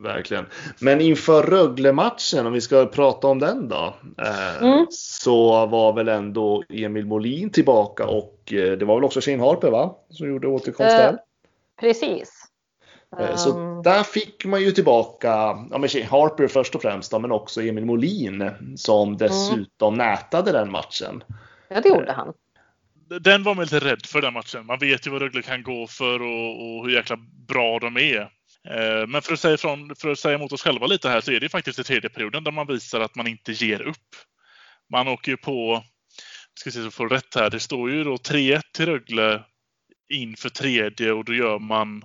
Verkligen. Men inför Ruggle-matchen, om vi ska prata om den då, eh, mm. så var väl ändå Emil Molin tillbaka och eh, det var väl också Shane Harper, va? Som gjorde återkomst där. Eh, precis. Eh, så um... där fick man ju tillbaka ja, men Shane Harper först och främst då, men också Emil Molin som dessutom mm. nätade den matchen. Ja, det gjorde han. Den var man lite rädd för den matchen. Man vet ju vad Ruggle kan gå för och, och hur jäkla bra de är. Men för att, säga från, för att säga mot oss själva lite här, så är det faktiskt i tredje perioden där man visar att man inte ger upp. Man åker ju på, ska se så får rätt här, det står ju då tre ett till Ruggle inför tredje, och då gör man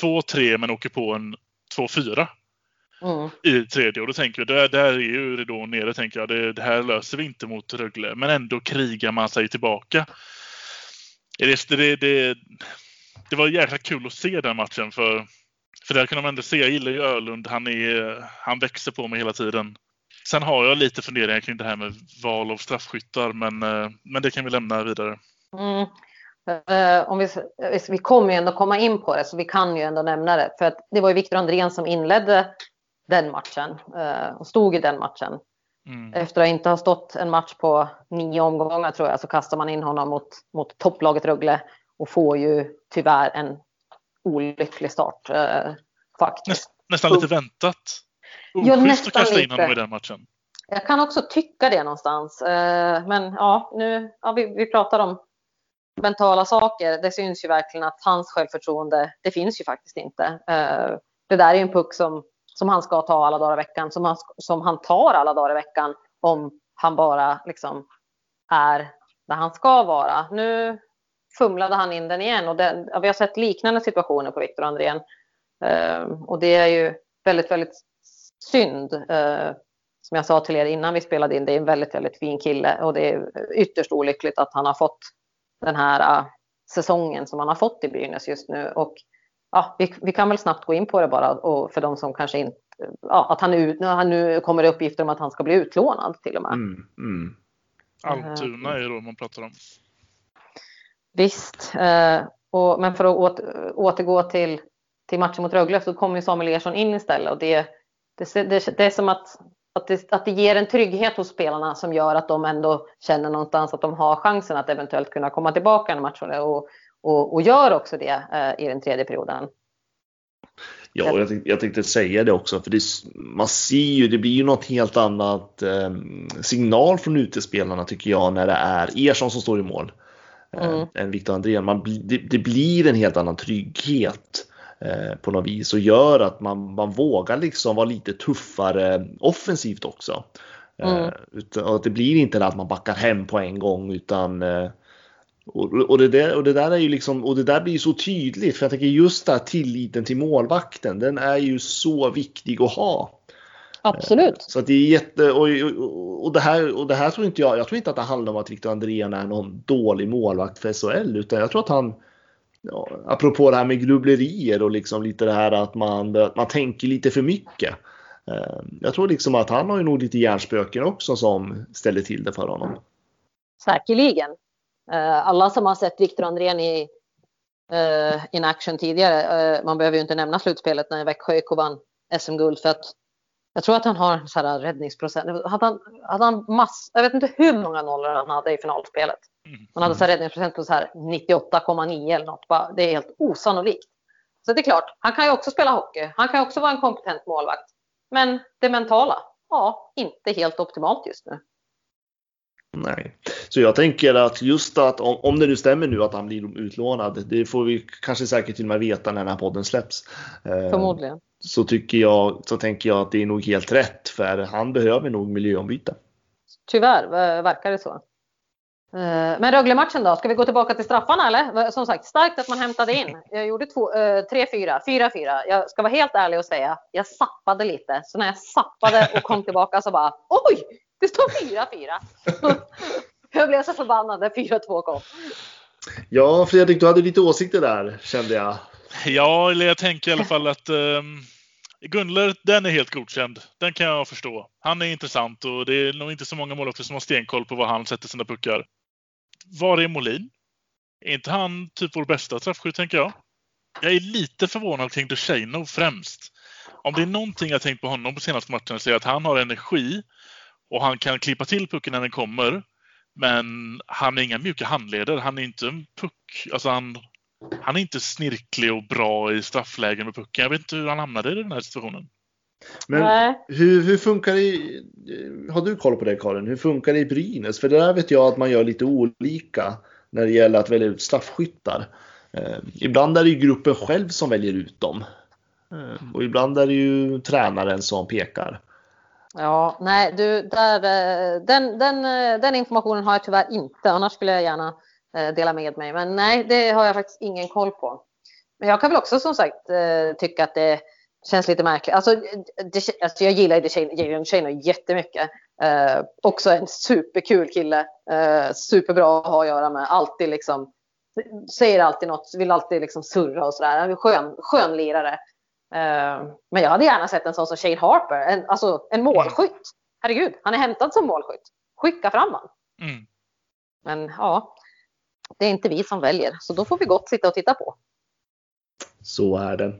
två tre men åker på en två fyra mm. i tredje. Och då tänker jag, där, där är ju ridån nere, tänker jag, det, det här löser vi inte mot Ruggle. Men ändå krigar man sig tillbaka. Det, det, det, det var jäkla kul att se den matchen för... För där kan man ändå se, jag gillar ju Öhlund, han, är, han växer på mig hela tiden. Sen har jag lite funderingar kring det här med val av straffskyttar, men, men det kan vi lämna vidare. Mm. Eh, om vi, vi kommer ju ändå komma in på det, så vi kan ju ändå nämna det. För att det var ju Victor Andrén som inledde den matchen eh, och stod i den matchen. Mm. Efter att inte ha stått en match på nio omgångar tror jag, så kastar man in honom mot, mot topplaget Ruggle och får ju tyvärr en... olycklig start eh, faktiskt. Näst, nästan lite väntat. Oschysst att kasta in honom i den matchen. Jag kan också tycka det någonstans. Eh, men ja, nu ja, vi, vi pratar om mentala saker. Det syns ju verkligen att hans självförtroende, det finns ju faktiskt inte. Eh, det där är ju en puck som, som han ska ta alla dagar i veckan. Som han, som han tar alla dagar i veckan om han bara liksom är där han ska vara. Nu fumlade han in den igen, och den, vi har sett liknande situationer på Victor Andrén ehm, och det är ju väldigt, väldigt synd. Ehm, som jag sa till er innan vi spelade in, det är en väldigt, väldigt fin kille, och det är ytterst olyckligt att han har fått den här äh, säsongen som han har fått i Brynäs just nu. Och ja, vi, vi kan väl snabbt gå in på det bara, och för de som kanske inte ja, att han nu, han nu kommer det uppgifter om att han ska bli utlånad till och med. Mm, mm. Almtuna är det man pratar om. Visst, eh, och, men för att åter, återgå till, till matchen mot Rögle, så kommer ju Samuel Ersson in istället, och det, det, det, det är som att, att, det, att det ger en trygghet hos spelarna som gör att de ändå känner någonstans att de har chansen att eventuellt kunna komma tillbaka i matchen, och, och, och gör också det eh, i den tredje perioden. Ja, och jag, tänkte, jag tänkte säga det också, för det, man ser ju, det blir ju något helt annat eh, signal från utespelarna tycker jag när det är Ersson som står i mål. Mm. En Victor Andrén, man, det, det blir en helt annan trygghet eh, på något vis, och gör att man, man vågar liksom vara lite tuffare offensivt också. Mm. Eh, utan, och det blir inte att man backar hem på en gång, utan eh, och, och, det där, och det där är ju liksom, och det där blir ju så tydligt, för jag tänker just där tilliten till målvakten, den är ju så viktig att ha. Absolut. Så att det är jätte och, och, och det här och det här tror inte jag. Jag tror inte att det handlar om att Victor Andrén är någon dålig målvakt för S H L, utan jag tror att han ja, apropå det här med grubblerier och liksom lite det här att man att man tänker lite för mycket. Jag tror liksom att han har ju nog lite hjärnspöken också som ställer till det för honom. Säkerligen. Alla som har sett Victor Andrén i in action tidigare, man behöver ju inte nämna slutspelet när Växjö vann S M-guld, för att jag tror att han har en sån här räddningsprocent. Hade han, hade han mass, jag vet inte hur många nollor han hade i finalspelet. Man hade så här räddningsprocent på så här nittioåtta komma nio eller något. Bara, det är helt osannolikt. Så det är klart, han kan ju också spela hockey. Han kan ju också vara en kompetent målvakt. Men det mentala, ja, inte helt optimalt just nu. Nej, så jag tänker att just att om, om det nu stämmer nu att han blir utlånad, det får vi kanske säkert till och med veta när den här podden släpps. Förmodligen. Så tycker jag, så tänker jag att det är nog helt rätt, för han behöver nog miljöombyte. Tyvärr verkar det så. Men Rögle-matchen då, ska vi gå tillbaka till straffarna eller? Som sagt, starkt att man hämtade in. Jag gjorde tre fyra, fyra fyra. Jag ska vara helt ärlig och säga, jag sappade lite. Så när jag sappade och kom tillbaka så bara, oj, det står fyra fyra. Jag blev så förbannad när fyra två kom. Ja, Fredrik, du hade lite åsikter där, kände jag. Ja, eller jag tänker i alla fall att um, Gundler, den är helt godkänd. Den kan jag förstå. Han är intressant och det är nog inte så många målvakter som har stenkoll på vad han sätter sina puckar. Var är Molin? Är inte han typ vår bästa träffskytt, tänker jag? Jag är lite förvånad kring Duchesneau främst. Om det är någonting jag tänkt på honom på senaste matchen så är att han har energi och han kan klippa till pucken när den kommer. Men han är inga mjuka handleder. Han är inte en puck. Alltså han... Han är inte snirklig och bra i strafflägen med pucken. Jag vet inte hur han hamnade i den här situationen. Men hur, hur funkar det i, har du koll på det, Karin? Hur funkar det i Brynäs? För det där vet jag att man gör lite olika när det gäller att välja ut straffskyttar. Eh, ibland är det ju gruppen själv som väljer ut dem. Eh, och ibland är det ju tränaren som pekar. Ja, nej, du, där, den, den, den informationen har jag tyvärr inte. Annars skulle jag gärna... dela med mig, men nej, det har jag faktiskt ingen koll på. Men jag kan väl också som sagt tycka att det känns lite märkligt. Alltså, det, alltså jag gillar ju Duchesneau jättemycket. Eh, också en superkul kille. Eh, superbra att ha att göra med. Alltid liksom, säger alltid något, vill alltid liksom surra och sådär. Han är skön, skön lirare. Eh, men jag hade gärna sett en sån som Shane Harper. En, alltså en målskytt. Herregud, han är hämtad som målskytt. Skicka fram han. Mm. Men ja... Det är inte vi som väljer, så då får vi gott sitta och titta på. Så är det.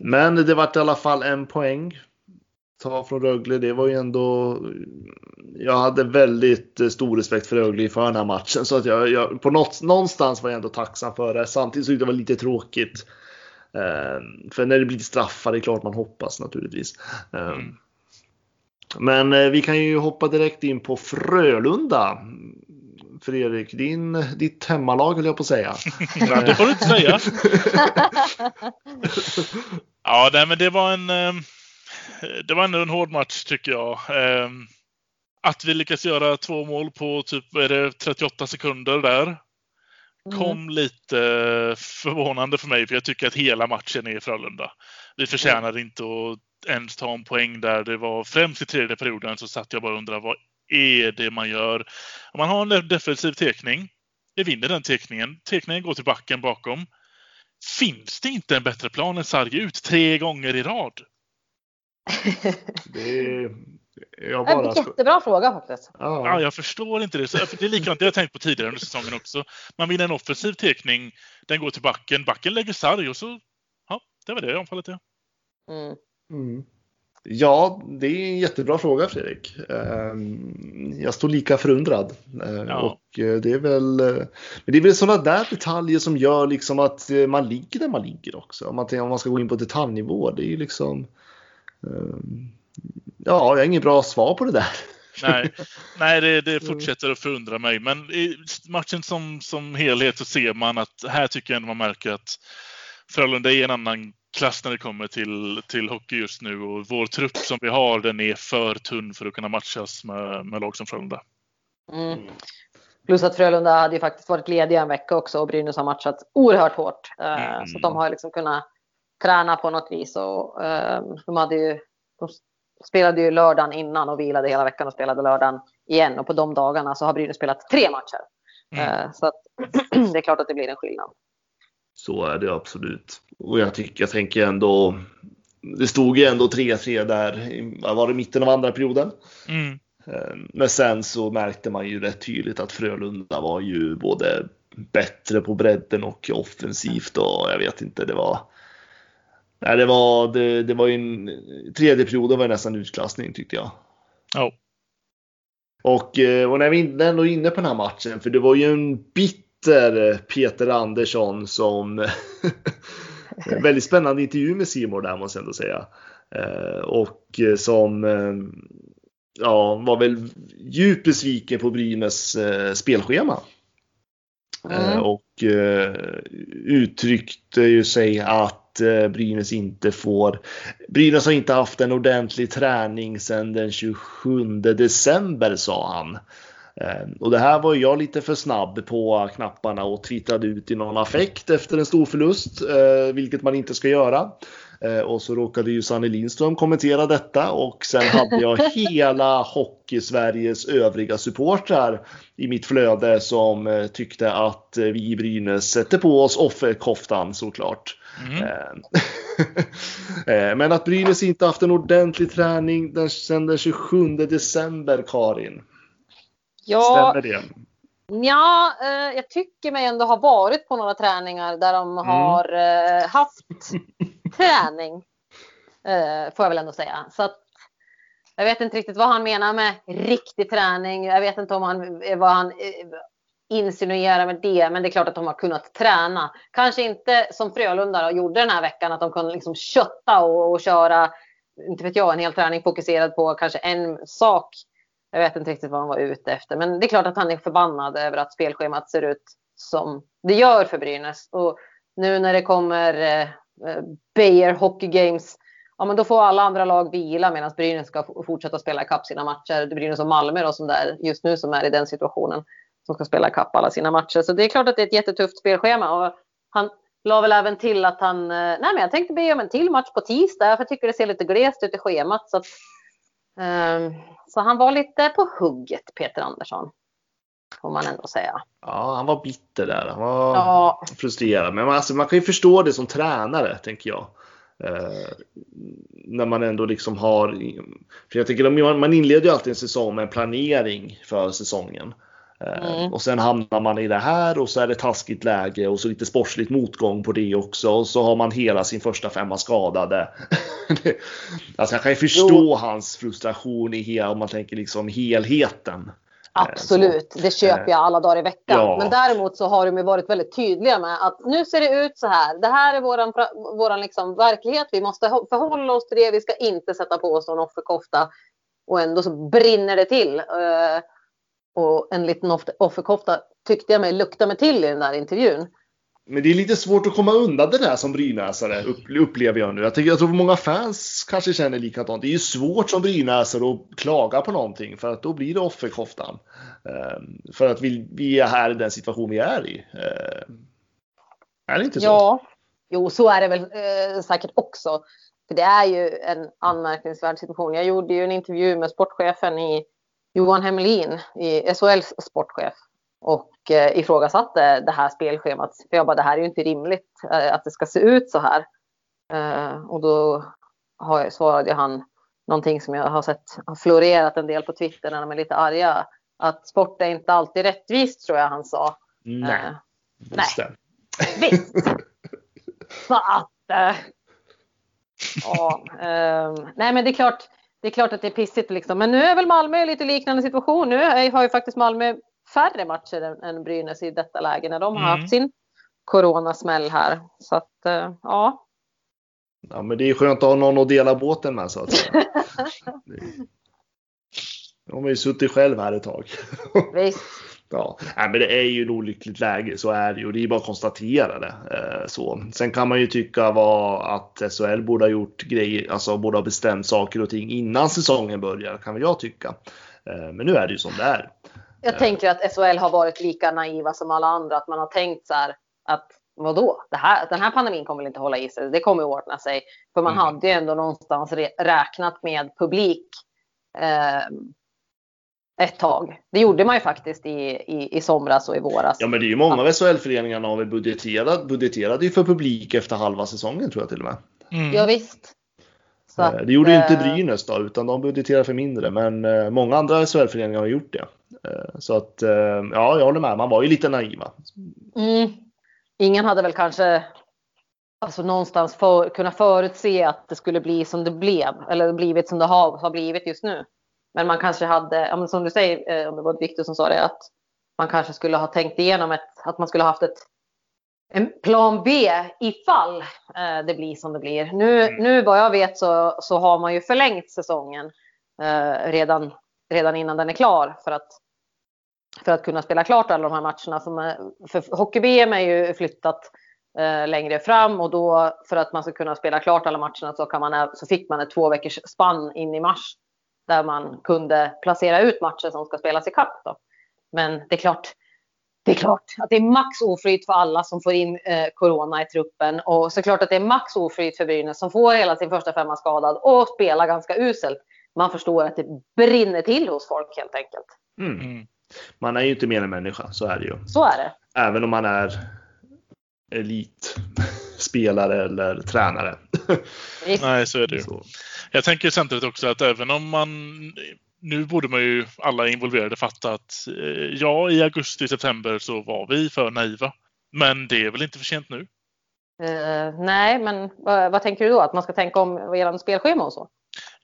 Men det var i alla fall en poäng ta från Rögle. Det var ju ändå... Jag hade väldigt stor respekt för Rögle för den här matchen. Så att jag, jag, på något, någonstans var jag ändå tacksam för det. Samtidigt så det var lite tråkigt. För när det blir straffar, det är klart man hoppas naturligtvis. Mm. Men vi kan ju hoppa direkt in på Frölunda. Fredrik, din, ditt hemmalag vill jag på att säga. Ja, det får du inte säga. Ja, nej, men det var en det var ändå en hård match tycker jag. Att vi lyckas göra två mål på typ är det trettioåtta sekunder där kom mm. lite förvånande för mig, för jag tycker att hela matchen är i Frölunda. Vi förtjänade mm. inte att ens ta en poäng där. Det var främst i tredje perioden så satt jag bara och undrade vad är det man gör. Om man har en defensiv tekning, det vinner den tekningen. Tekningen går till backen bakom. Finns det inte en bättre plan än sarga ut tre gånger i rad? Det är, jag bara... det är en jättebra fråga faktiskt. Ja. Ja, jag förstår inte det. Det är likadant det jag tänkt på tidigare under säsongen också. Man vinner en offensiv tekning, den går till backen, backen lägger sarg och så, ja, det var det jag anfallet det. Mm. Mm. Ja, det är en jättebra fråga, Fredrik. Jag står lika förundrad. Ja. Och det är väl, men det är väl sådana där detaljer som gör liksom att man ligger där man ligger också. Om man, om man ska gå in på detaljnivå, det är ju liksom... Ja, jag har ingen bra svar på det där. Nej, nej det, det fortsätter att förundra mig. Men i matchen som, som helhet så ser man att här tycker jag ändå man märker att Frölunda är en annan klass när det kommer till, till hockey just nu, och vår trupp som vi har, den är för tunn för att kunna matchas med, med lag som Frölunda. Mm. Plus att Frölunda hade ju faktiskt varit lediga en vecka också och Brynäs har matchat oerhört hårt. Mm. Så de har liksom kunnat träna på något vis och de, hade ju, de spelade ju lördagen innan och vilade hela veckan och spelade lördagen igen, och på de dagarna så har Brynäs spelat tre matcher. Mm. Så att, det är klart att det blir en skillnad. Så är det absolut. Och jag tycker, jag tänker ändå, det stod ju ändå tre tre där, var det mitten av andra perioden. Mm. Men sen så märkte man ju rätt tydligt att Frölunda var ju både bättre på bredden och offensivt, och jag vet inte, det var... Nej, det var det, det var ju en tredje period var nästan utklassning tyckte jag. Ja. Och, och när vi ändå är inne på den här matchen, för det var ju en bitter Peter Andersson som en väldigt spännande intervju med Simon där, måste jag ändå säga. Och som ja, var väl djupt besviken på Brynäs spelschema. Mm. Och eh, uttryckte ju sig att eh, Brynäs inte får Brynäs har inte haft en ordentlig träning sedan den tjugosjunde december, sa han. eh, Och det här var jag lite för snabb på knapparna och twittrade ut i någon affekt efter en stor förlust, eh, vilket man inte ska göra. eh, Och så råkade ju Sanne Lindström kommentera detta. Och sen hade jag hela Hockey-Sveriges övriga supportrar i mitt flöde som tyckte att vi i Brynäs sätter på oss offerkoftan, såklart. Mm. Men att Brynäs inte haft en ordentlig träning sedan den tjugosjunde december, Karin. Ja, stämmer det? Ja, jag tycker mig ändå ha varit på några träningar där de har mm. haft träning, får jag väl ändå säga. Så att jag vet inte riktigt vad han menar med riktig träning. Jag vet inte om han, vad han insinuerar med det. Men det är klart att de har kunnat träna. Kanske inte som Frölunda gjorde den här veckan. Att de kunde liksom kötta och, och köra, inte vet jag, en hel träning fokuserad på kanske en sak. Jag vet inte riktigt vad han var ute efter. Men det är klart att han är förbannad över att spelschemat ser ut som det gör för Brynäs. Och nu när det kommer eh, Bayer Hockey Games, ja, men då får alla andra lag vila medan Brynäs ska f- fortsätta spela kapp sina matcher. Det Brynäs och Malmö då, som där just nu, som är i den situationen, som ska spela kapp alla sina matcher. Så det är klart att det är ett jättetufft spelschema. Och han la väl även till att han, nej men jag tänkte be om en till match på tisdag, för jag tycker det ser lite glest ut i schemat. Så, att, um, så han var lite på hugget, Peter Andersson, får man ändå säga. Ja, han var bitter där. Han var ja. frustrerad. Men man, alltså, man kan ju förstå det som tränare, tänker jag. Eh, när man ändå liksom har, för jag tycker man inleder ju alltid en säsong med en planering för säsongen, eh, mm. och sen hamnar man i det här, och så är det taskigt läge och så lite sportsligt motgång på det också, och så har man hela sin första femma skadade. Alltså jag kan ju förstå jo. hans frustration i hela, om man tänker liksom helheten. Absolut, det köper jag alla dagar i veckan. Ja. Men däremot så har de ju varit väldigt tydliga med att nu ser det ut så här. Det här är våran, våran liksom verklighet. Vi måste förhålla oss till det. Vi ska inte sätta på oss någon offerkofta. Och ändå så brinner det till. Och en liten offerkofta tyckte jag mig lukta mig till i den där intervjun. Men det är lite svårt att komma undan det där som brynäsare, upplever jag nu. Jag, tycker, jag tror många fans kanske känner likadant. Det är ju svårt som brynäsare att klaga på någonting, för att då blir det offerkoftan. Um, för att vi, vi är här i den situation vi är i. Uh, är det inte så? Ja, jo, så är det väl eh, säkert också. För det är ju en anmärkningsvärd situation. Jag gjorde ju en intervju med sportchefen i Johan Hemlin, i S H L:s sportchef. Och eh, ifrågasatte det här spelschemat. För jag bara, det här är ju inte rimligt eh, att det ska se ut så här. Eh, och då har jag, svarade han någonting som jag har sett har florerat en del på Twitter när de är lite arga. Att sport är inte alltid rättvist, tror jag han sa. Nej, eh, nej. Visst. Så att eh, ja, eh, nej men det är klart, det är klart att det är pissigt liksom. Men nu är väl Malmö i lite liknande situation. Nu är, har ju faktiskt Malmö färre matcher än Brynäs i detta läge, när de mm. har haft sin coronasmäll här. Så att, ja. Ja, men det är skönt att ha någon att dela båten med, så att säga. De har ju suttit själv här ett tag. Visst. Ja, men det är ju ett olyckligt läge, så är det ju, och det är bara att konstatera det. Så. Sen kan man ju tycka var att S H L borde ha gjort grejer, alltså borde ha bestämt saker och ting innan säsongen börjar, kan väl jag tycka. Men nu är det ju som det är. Jag tänker att S H L har varit lika naiva som alla andra. Att man har tänkt så här, att vadå? Det här, den här pandemin kommer väl inte hålla i sig. Det kommer att ordna sig. För man mm. hade ju ändå någonstans räknat med publik eh, ett tag. Det gjorde man ju faktiskt i, i, i somras och i våras. Ja, men det är ju många av S H L-föreningarna har väl budgeterat, budgeterat ju för publik efter halva säsongen, tror jag till och med. Mm. Ja, visst. Så att, det gjorde ju inte Brynäs då, utan de budgeterar för mindre. Men många andra S H L-föreningar har gjort det. Så att, ja, jag håller med. Man var ju lite naiva. Mm. Ingen hade väl kanske alltså någonstans för, kunnat förutse att det skulle bli som det blev. Eller blivit som det har, har blivit just nu. Men man kanske hade, som du säger, om det var Victor som sa det, att man kanske skulle ha tänkt igenom ett, att man skulle ha haft ett, en plan B ifall det blir som det blir. Nu, mm. nu vad jag vet så, så har man ju förlängt säsongen eh, redan, redan innan den är klar för att, för att kunna spela klart alla de här matcherna. För, man, för hockey-B M är ju flyttat eh, längre fram, och då för att man ska kunna spela klart alla matcherna så, kan man, så fick man ett två veckors spann in i mars där man kunde placera ut matcher som ska spelas i kapp då. Men det är klart, det är klart att det är max ofritt för alla som får in eh, corona i truppen. Och såklart att det är max ofritt för Brynäs som får hela sin första femma skadad och spelar ganska uselt. Man förstår att det brinner till hos folk helt enkelt. Mm. Man är ju inte mer än människa, så är det ju. Så är det. Även om man är elitspelare eller tränare. Nej, så är det ju. Så. Jag tänker samtidigt också att även om man... Nu borde man ju alla involverade fatta att ja, i augusti, september så var vi för naiva. Men det är väl inte för sent nu? Uh, nej, men uh, vad tänker du då? Att man ska tänka om vad gäller spelschema och så?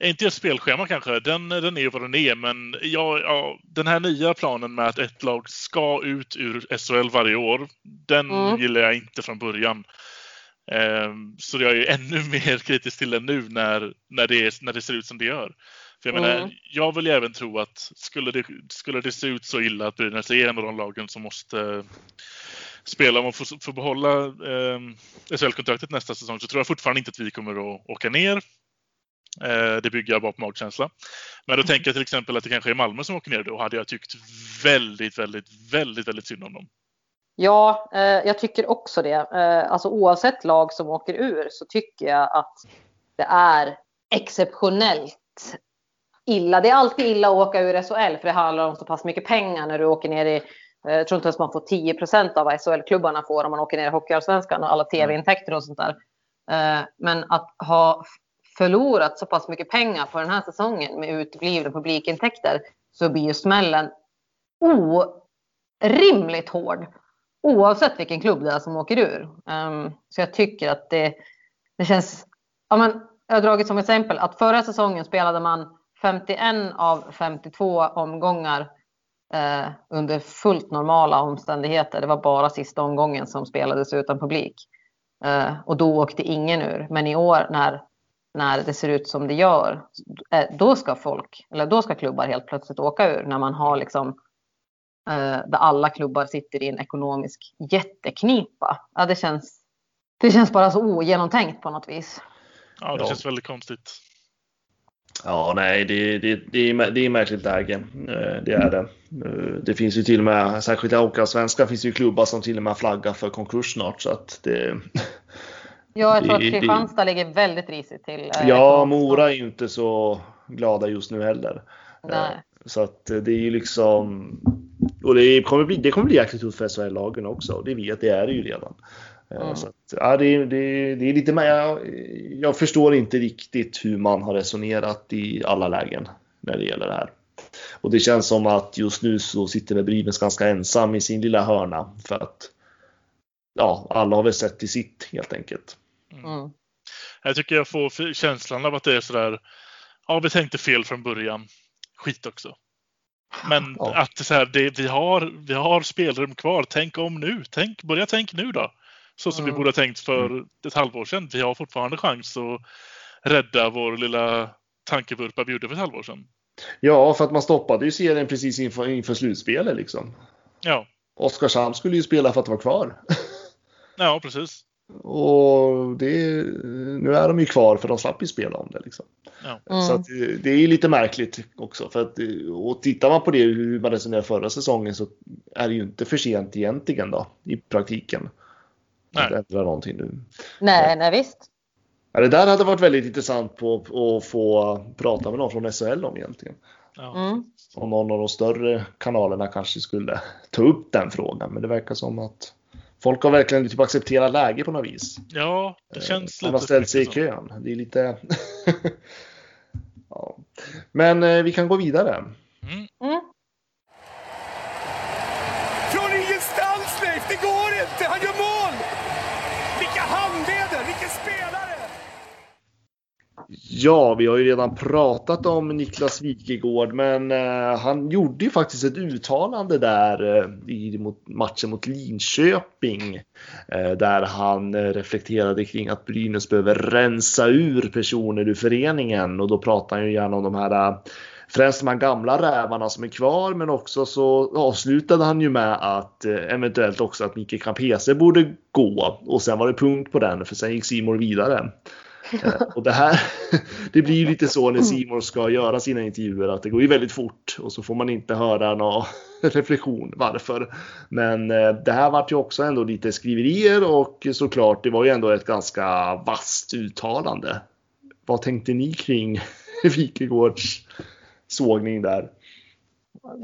Inte ett spelschema kanske, den, den är ju vad den är. Men ja, ja, den här nya planen med att ett lag ska ut ur S H L varje år, den mm. gillar jag inte från början. Uh, så jag är ju ännu mer kritisk till den nu när, när, det, när det ser ut som det gör. För jag menar, mm. jag vill ju även tro att skulle det, skulle det se ut så illa att Brynäs är en av de lagen som måste spela om och få, få behålla eh, S H L-kontraktet nästa säsong, så tror jag fortfarande inte att vi kommer att åka ner. Eh, det bygger jag bara på magkänsla. Men då mm. tänker jag till exempel att det kanske är Malmö som åker ner. Då hade jag tyckt väldigt, väldigt, väldigt, väldigt synd om dem. Ja, eh, jag tycker också det. Eh, alltså oavsett lag som åker ur så tycker jag att det är exceptionellt illa. Det är alltid illa att åka ur S H L, för det handlar om så pass mycket pengar när du åker ner i, jag tror inte att man får tio procent av vad S H L-klubbarna får om man åker ner i hockeyallsvenskan och alla tv-intäkter och sånt där. Men att ha förlorat så pass mycket pengar på den här säsongen med uteblivna publikintäkter, så blir ju smällen orimligt hård oavsett vilken klubb det är som åker ur. Så jag tycker att det, det känns, ja, men jag har dragit som exempel att förra säsongen spelade man femtioen av femtiotvå omgångar eh, under fullt normala omständigheter. Det var bara sista omgången som spelades utan publik. Eh, och då åkte ingen ur. Men i år när, när det ser ut som det gör, eh, då ska folk, eller då ska klubbar helt plötsligt åka ur. När man har liksom, eh, där alla klubbar sitter i en ekonomisk jätteknipa. Ja, det känns, det känns bara så ogenomtänkt på något vis. Ja, det känns väldigt konstigt. Ja, nej, det, det, det, är, det är märkligt läge. Det är det. Det finns ju till och med, särskilt i hockeyallsvenskan finns ju klubbar som till och med flaggar för konkurs snart. Så att det, ja, jag det, tror att Kristianstad ligger väldigt risigt till. Ja, Mora är ju inte så glada just nu heller. Nej. Så att det är ju liksom... Och det kommer bli, det kommer bli jäkligt ut för S H L-lagen också. Det vet det är det ju redan. Mm. Så att, ja, det, det, det är lite mer, jag, jag förstår inte riktigt hur man har resonerat i alla lägen när det gäller det här. Och det känns som att just nu så sitter Brynäs ganska ensam i sin lilla hörna, för att ja, alla har väl sett i sitt helt enkelt. Mm. Jag tycker jag får känslan av att det är sådär, ja, vi tänkte fel från början, skit också. Men ja, att så här, det, vi, har, vi har spelrum kvar, tänk om nu, tänk, börja tänk nu då. Så som mm. vi borde ha tänkt för ett halvår sedan. Vi har fortfarande chans att rädda vår lilla tankevurpa bjuder för ett halvår sedan. Ja, för att man stoppade ju serien precis inför, inför slutspelet liksom. Ja. Oskarshamn skulle ju spela för att vara kvar. Ja, precis. Och det, nu är de ju kvar för de slapp ju spela om det liksom. Ja. Mm. Så att, det är ju lite märkligt också för att, och tittar man på det hur man resonerar förra säsongen, så är det ju inte för sent egentligen då, i praktiken. Nej. Att ändra någonting nu. Nej, nej visst. Ja, det där hade varit väldigt intressant på att få prata med någon från S H L om egentligen. Ja. Mm. Om någon av de större kanalerna kanske skulle ta upp den frågan. Men det verkar som att folk har verkligen typ accepterat läge på något vis. Ja, det känns eh, lite. Man har ställt sig i kön. Det är lite... ja. Men eh, vi kan gå vidare. Mm. Mm. Från ingenstans, Leif! Det går inte! Han gör mål! Handleder, vilken spelare! Ja, vi har ju redan pratat om Niklas Wikegård, men eh, han gjorde ju faktiskt ett uttalande där eh, i mot, matchen mot Linköping eh, där han eh, reflekterade kring att Brynäs behöver rensa ur personer ur föreningen, och då pratar han ju gärna om de här främst de här gamla rävarna som är kvar, men också så avslutade han ju med att eh, eventuellt också att Micke Kampese borde gå, och sen var det punkt på den, för sen gick Simon vidare. Och det här, det blir ju lite så när Simon ska göra sina intervjuer, att det går ju väldigt fort och så får man inte höra någon reflektion varför. Men det här vart ju också ändå lite skriverier, och såklart det var ju ändå ett ganska vasst uttalande. Vad tänkte ni kring Wikegårds sågning där?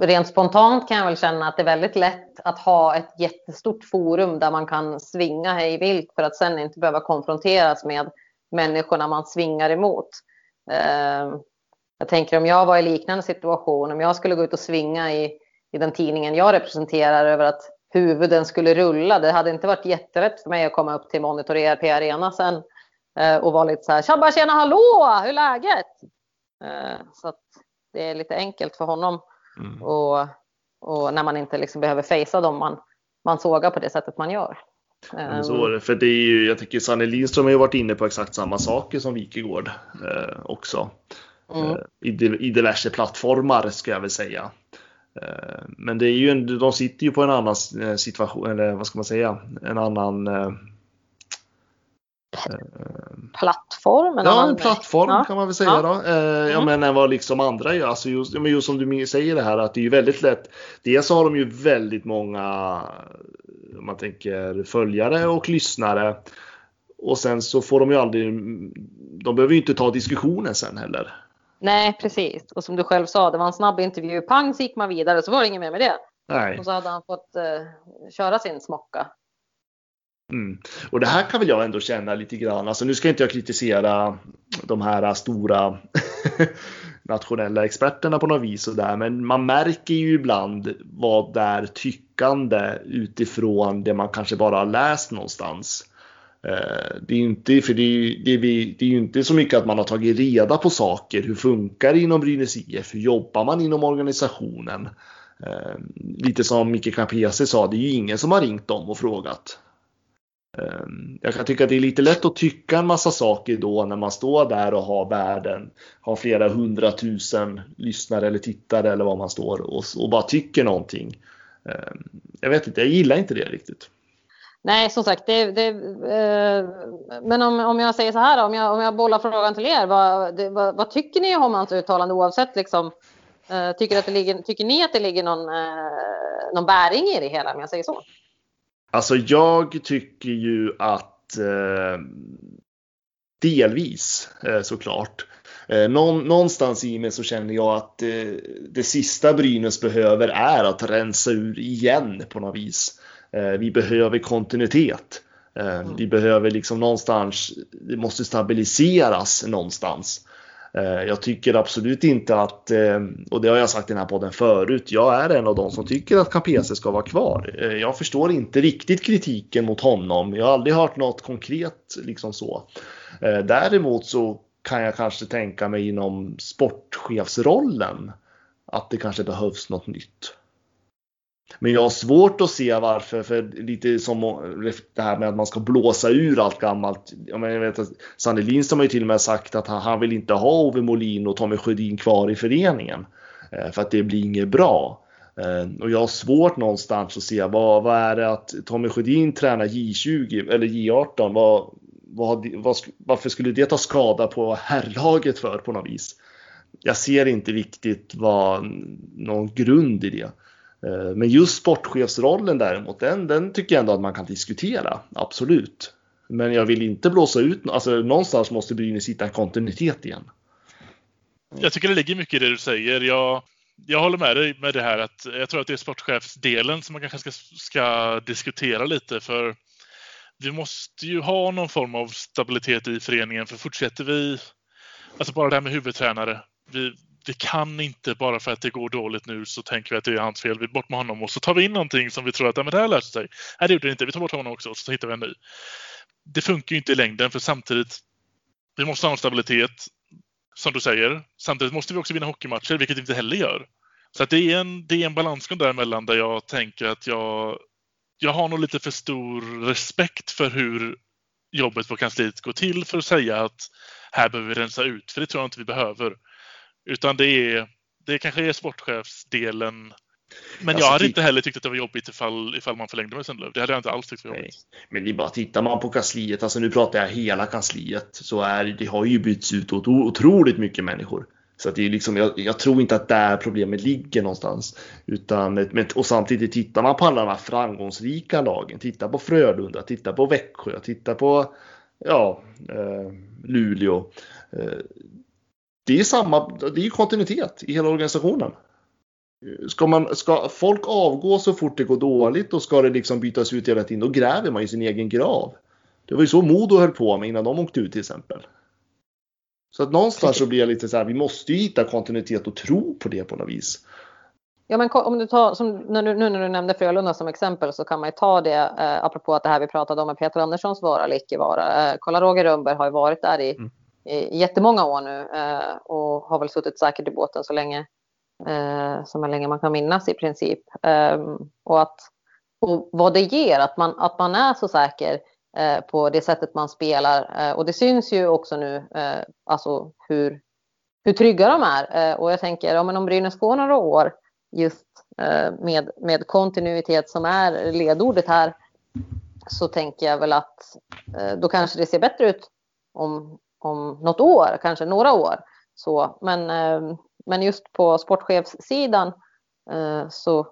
Rent spontant kan jag väl känna att det är väldigt lätt att ha ett jättestort forum där man kan svinga hej vilt för att sen inte behöva konfronteras med människorna man svingar emot. Jag tänker om jag var i liknande situation, om jag skulle gå ut och svinga i, i den tidningen jag representerar över att huvuden skulle rulla, det hade inte varit jätterätt för mig att komma upp till Monitor E R P Arena sen och vara lite så här, tjabba, tjena, hallå, hur är läget? Så att det är lite enkelt för honom. Mm. Och, och när man inte liksom behöver fejsa dem man, man sågar på det sättet man gör. Så, för det är ju, jag tycker Sanne Lindström har ju varit inne på exakt samma saker som Wikegård eh, också mm. eh, i, i diverse plattformar ska jag väl säga, eh, men det är ju en, de sitter ju på en annan situation, eller vad ska man säga, en annan eh, plattform, en ja, en plattform ja. kan man väl säga ja. då. Eh, mm. Ja, men vad liksom andra gör. Alltså just, men just som du säger det här, att det är ju väldigt lätt. Dels har de ju väldigt många, om man tänker, följare och lyssnare, och sen så får de ju aldrig, de behöver ju inte ta diskussionen sen heller. Nej, precis. Och som du själv sa, det var en snabb intervju, pang, så gick man vidare, så var det ingen mer med det. Nej. Och så hade han fått eh, köra sin smocka. Mm. Och det här kan väl jag ändå känna lite grann. Alltså nu ska inte jag kritisera de här stora nationella experterna på något vis och där, men man märker ju ibland vad det är tyckande utifrån det man kanske bara har läst någonstans. Det är ju inte, för det är, det är, det är ju inte så mycket att man har tagit reda på saker. Hur funkar det inom Brynäs I F? Hur jobbar man inom organisationen? Lite som Micke Kampese sa, det är ju ingen som har ringt dem och frågat. Jag kan tycka att det är lite lätt att tycka en massa saker då när man står där och har världen, har flera hundratusen lyssnare eller tittare eller vad man står och, och bara tycker någonting. Jag vet inte, jag gillar inte det riktigt. Nej, som sagt det, det, eh, men om, om jag säger så här då, om, jag, om jag bollar frågan till er, vad, det, vad, vad tycker ni om hans uttalande oavsett liksom, eh, tycker, att det ligger, tycker ni att det ligger någon, eh, någon bäring i det hela, om jag säger så? Alltså jag tycker ju att eh, delvis eh, såklart eh, någon, någonstans i mig så känner jag att eh, det sista Brynäs behöver är att rensa ur igen på något vis. eh, Vi behöver kontinuitet, eh, mm. vi behöver liksom någonstans, det måste stabiliseras någonstans. Jag tycker absolut inte att, och det har jag sagt i den här podden förut, jag är en av de som tycker att Kampese ska vara kvar. Jag förstår inte riktigt kritiken mot honom. Jag har aldrig hört något konkret liksom så. Däremot så kan jag kanske tänka mig inom sportchefsrollen att det kanske behövs något nytt. Men jag har svårt att se varför, för lite som det här med att man ska blåsa ur allt gammalt. Jag vet att Sanne Lindström har ju till och med sagt att han, han vill inte ha Ove Molin och Tommy Sjödin kvar i föreningen för att det blir inget bra. Och jag har svårt någonstans att se vad, vad är det att Tommy Sjödin tränar J tjugo eller J arton, vad, vad, vad, varför skulle det ta skada på herrlaget för på något vis? Jag ser inte riktigt vad, någon grund i det. Men just sportchefsrollen däremot, den, den tycker jag ändå att man kan diskutera, absolut. Men jag vill inte blåsa ut, alltså någonstans måste Brynäs hitta en kontinuitet igen. Jag tycker det ligger mycket i det du säger. Jag, jag håller med dig med det här att jag tror att det är sportchefsdelen som man kanske ska, ska diskutera lite, för vi måste ju ha någon form av stabilitet i föreningen, för fortsätter vi, alltså bara det här med huvudtränare, vi vi kan inte bara för att det går dåligt nu så tänker vi att det är hans fel, vi bort med honom och så tar vi in någonting som vi tror att ja, men det här lär sig. Nej, det gjorde det inte, vi tar bort honom också och så hittar vi en ny. Det funkar ju inte i längden, för samtidigt vi måste ha en stabilitet. som du säger. Samtidigt måste vi också vinna hockeymatcher, vilket vi inte heller gör. Så att det är en, det är en balansgång däremellan, där jag tänker att jag, jag har nog lite för stor respekt för hur jobbet på kansliet går till för att säga att här behöver vi rensa ut, för det tror jag inte vi behöver. Utan det är, det kanske är sportchefsdelen. Men alltså, jag hade inte heller tyckt att det var jobbigt ifall, ifall man förlängde med Sundlöf. Det hade jag inte alls tyckt var jobbigt. Nej. Men det är bara, tittar man på kansliet, alltså nu pratar jag hela kansliet, så är, det har ju bytts ut otroligt mycket människor. Så att det är liksom, jag, jag tror inte att där problemet ligger någonstans. Utan, men, och samtidigt tittar man på alla de här framgångsrika lagen. Titta på Frölunda, titta på Växjö, titta på ja, eh, Luleå. Eh, det är samma, det är kontinuitet i hela organisationen. Ska, man, ska folk avgå så fort det går dåligt, och ska det liksom bytas ut hela tiden, då gräver man ju sin egen grav. Det var ju så Modo höll på med innan de åkte ut till exempel. Så att någonstans så blir jag lite så här, vi måste ju hitta kontinuitet och tro på det på något vis. Ja, men om du tar, som, nu, nu när du nämnde Frölunda som exempel, så kan man ju ta det, eh, apropå att det här vi pratade om med Peter Anderssons vara eller icke vara. Eh, Kolla, Roger Rönnberg har ju varit där i, mm. i jättemånga år nu eh, och har väl suttit säkert i båten så länge, eh, så länge man kan minnas i princip. Eh, och, att, och vad det ger, att man, att man är så säker på det sättet man spelar, och det syns ju också nu alltså hur, hur trygga de är. Och jag tänker, ja, men om Brynäs går några år just med, med kontinuitet som är ledordet här, så tänker jag väl att då kanske det ser bättre ut om, om något år, kanske några år så, men, men just på sportchefssidan så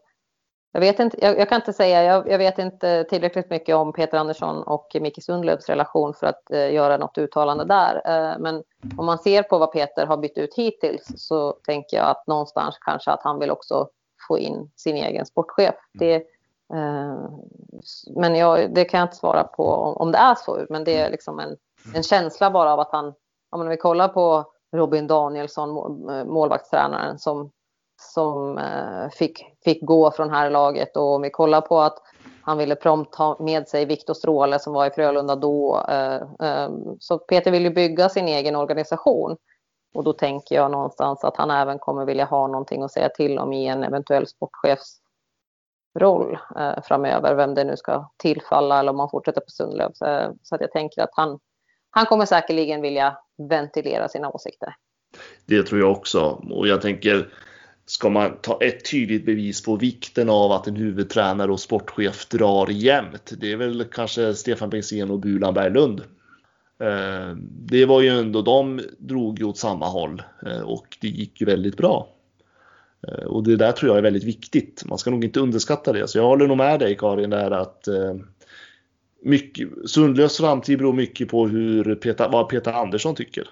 Jag, vet inte, jag, jag kan inte säga, jag, jag vet inte tillräckligt mycket om Peter Andersson och Micke Sundlöfs relation för att eh, göra något uttalande där. Eh, men om man ser på vad Peter har bytt ut hittills, så tänker jag att någonstans kanske att han vill också få in sin egen sportchef. Det, eh, men jag, det kan jag inte svara på om, om det är så, men det är liksom en, en känsla bara av att han, om vi kollar på Robin Danielsson, målvaktstränaren som som fick, fick gå från här laget, och om vi kollar på att han ville prompt ha med sig Viktor Stråle som var i Frölunda då, så Peter vill ju bygga sin egen organisation, och då tänker jag någonstans att han även kommer vilja ha någonting att säga till om i en eventuell sportchefsroll framöver, vem det nu ska tillfalla eller om man fortsätter på Sundlöf. Så att jag tänker att han, han kommer säkerligen vilja ventilera sina åsikter. Det tror jag också, och jag tänker, ska man ta ett tydligt bevis på vikten av att en huvudtränare och sportchef drar jämnt? Det är väl kanske Stefan Bengtzén och Bulan Berglund. Det var ju ändå, de drog ju åt samma håll och det gick ju väldigt bra. Och det där tror jag är väldigt viktigt. Man ska nog inte underskatta det. Så jag håller nog med dig, Karin, där att mycket, Sundlöfs framtid beror mycket på hur Peter, vad Peter Andersson tycker.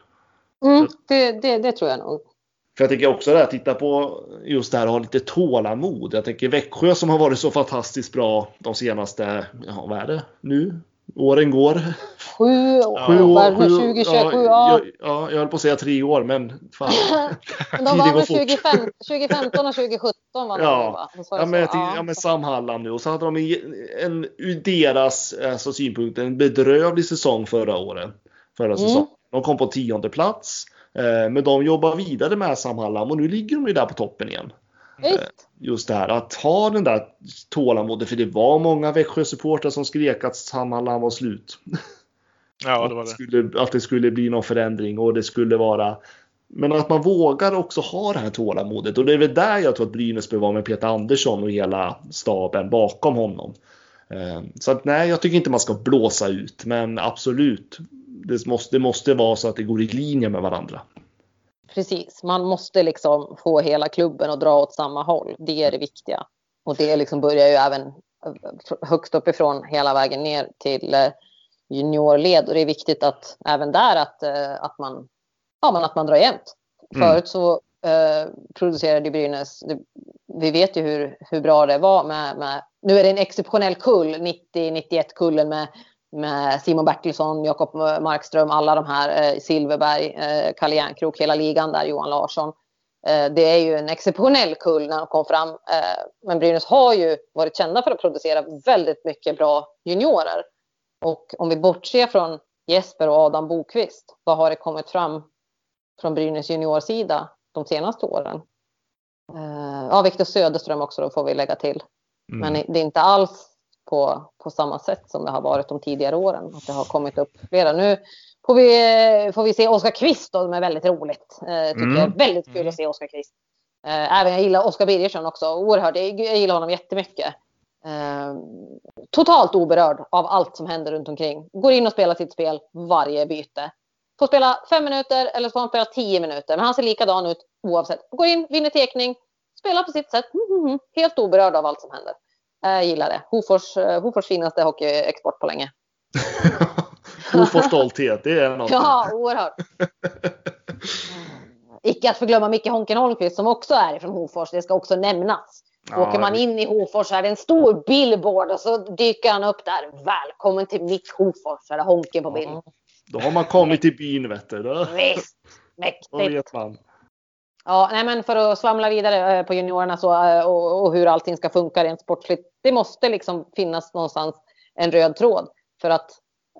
Mm, det, det, det tror jag nog. För jag tänker också att titta på just det här, ha lite tålamod. Jag tänker Växjö som har varit så fantastiskt bra de senaste, ja, vad är det nu? Åren går. Sju år. Sju år. tjugo tjugosju, ja, ja, ja, jag höll på att säga tre år, men fan. Men de var väl tjugofemton och tjugosjutton var det, ja, va? Så ja, men, så. Ja. Ja, men Sam Hallam nu. Och så hade de en, ur deras alltså, synpunkt, en bedrövlig säsong förra året. Förra mm. säsongen. De kom på tionde plats. Men de jobbar vidare med Sam Hallam, och nu ligger de ju där på toppen igen. Just, Just det här, att ha den där tålamodet, för det var många Växjö-supportrar som skrek att Sam Hallam var slut. Ja, det var det. Att, skulle, att det skulle bli någon förändring, och det skulle vara... Men att man vågar också ha det här tålamodet, och det är väl där jag tror att Brynäs behöver vara med Peter Andersson och hela staben bakom honom. Så att nej, jag tycker inte man ska blåsa ut, men absolut... Det måste, det måste vara så att det går i linje med varandra. Precis, man måste liksom få hela klubben att dra åt samma håll. Det är det viktiga. Och det liksom börjar ju även högst uppifrån hela vägen ner till juniorled. Och det är viktigt att även där att, att, man, ja, men att man drar jämnt. Mm. Förut så eh, producerade Brynäs, vi vet ju hur, hur bra det var. Med, med, nu är det en exceptionell kull, nittio nittioett-kullen med... med Simon Bertilsson, Jakob Markström, alla de här, eh, Silverberg, eh, Kalle Järnkrok, hela ligan där, Johan Larsson. Eh, det är ju en exceptionell kull när de kom fram. Eh, men Brynäs har ju varit kända för att producera väldigt mycket bra juniorer. Och om vi bortser från Jesper och Adam Bokvist, vad har det kommit fram från Brynäs juniorsida de senaste åren. Ja, Victor Söderström också, då får vi lägga till. Mm. Men det är inte alls på, på samma sätt som det har varit de tidigare åren. Att det har kommit upp flera. Nu får vi, får vi se Oskar Kvist då, som är väldigt roligt. Eh, tycker mm. jag är väldigt kul mm. att se Oskar Kvist. Eh, även jag gillar Oskar Birgersson också. Oerhört, jag gillar honom jättemycket. Eh, totalt oberörd av allt som händer runt omkring. Går in och spelar sitt spel varje byte. Får spela fem minuter eller så får han spela tio minuter. Men han ser likadan ut oavsett. Går in, vinner tekning. Spelar på sitt sätt. Mm-hmm. Helt oberörd av allt som händer. Jag gillar det. Hofors, Hofors finaste hockeyexport på länge. Hofors stolthet, det är något. Ja, oerhört. Icke att förglömma Micke Honken Holmqvist som också är från Hofors. Det ska också nämnas. Ja, åker man in i Hofors så är det en stor billboard och så dyker han upp där. Välkommen till mitt Hofors. Så är det Honken på bild. Ja, då har man kommit till byn, vet du. Visst, mäktigt. Då vet man. Ja, nej, men för att svamla vidare på juniorerna så, och, och hur allting ska funka rent sportsligt. Det måste liksom finnas någonstans en röd tråd för att,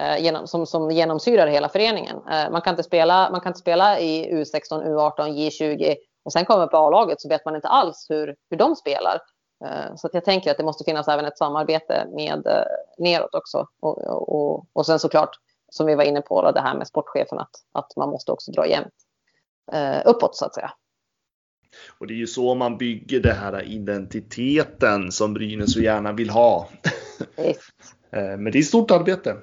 eh, genom, som, som genomsyrar hela föreningen. Eh, man, kan inte spela, man kan inte spela i U sexton, U arton, J tjugo och sen kommer på A-laget så vet man inte alls hur, hur de spelar. Eh, så att jag tänker att det måste finnas även ett samarbete med eh, neråt också. Och, och, och sen såklart, som vi var inne på, det här med sportchefen att, att man måste också dra jämnt eh, uppåt så att säga. Och det är ju så man bygger det här identiteten som Brynäs så gärna vill ha. Men det är ett stort arbete.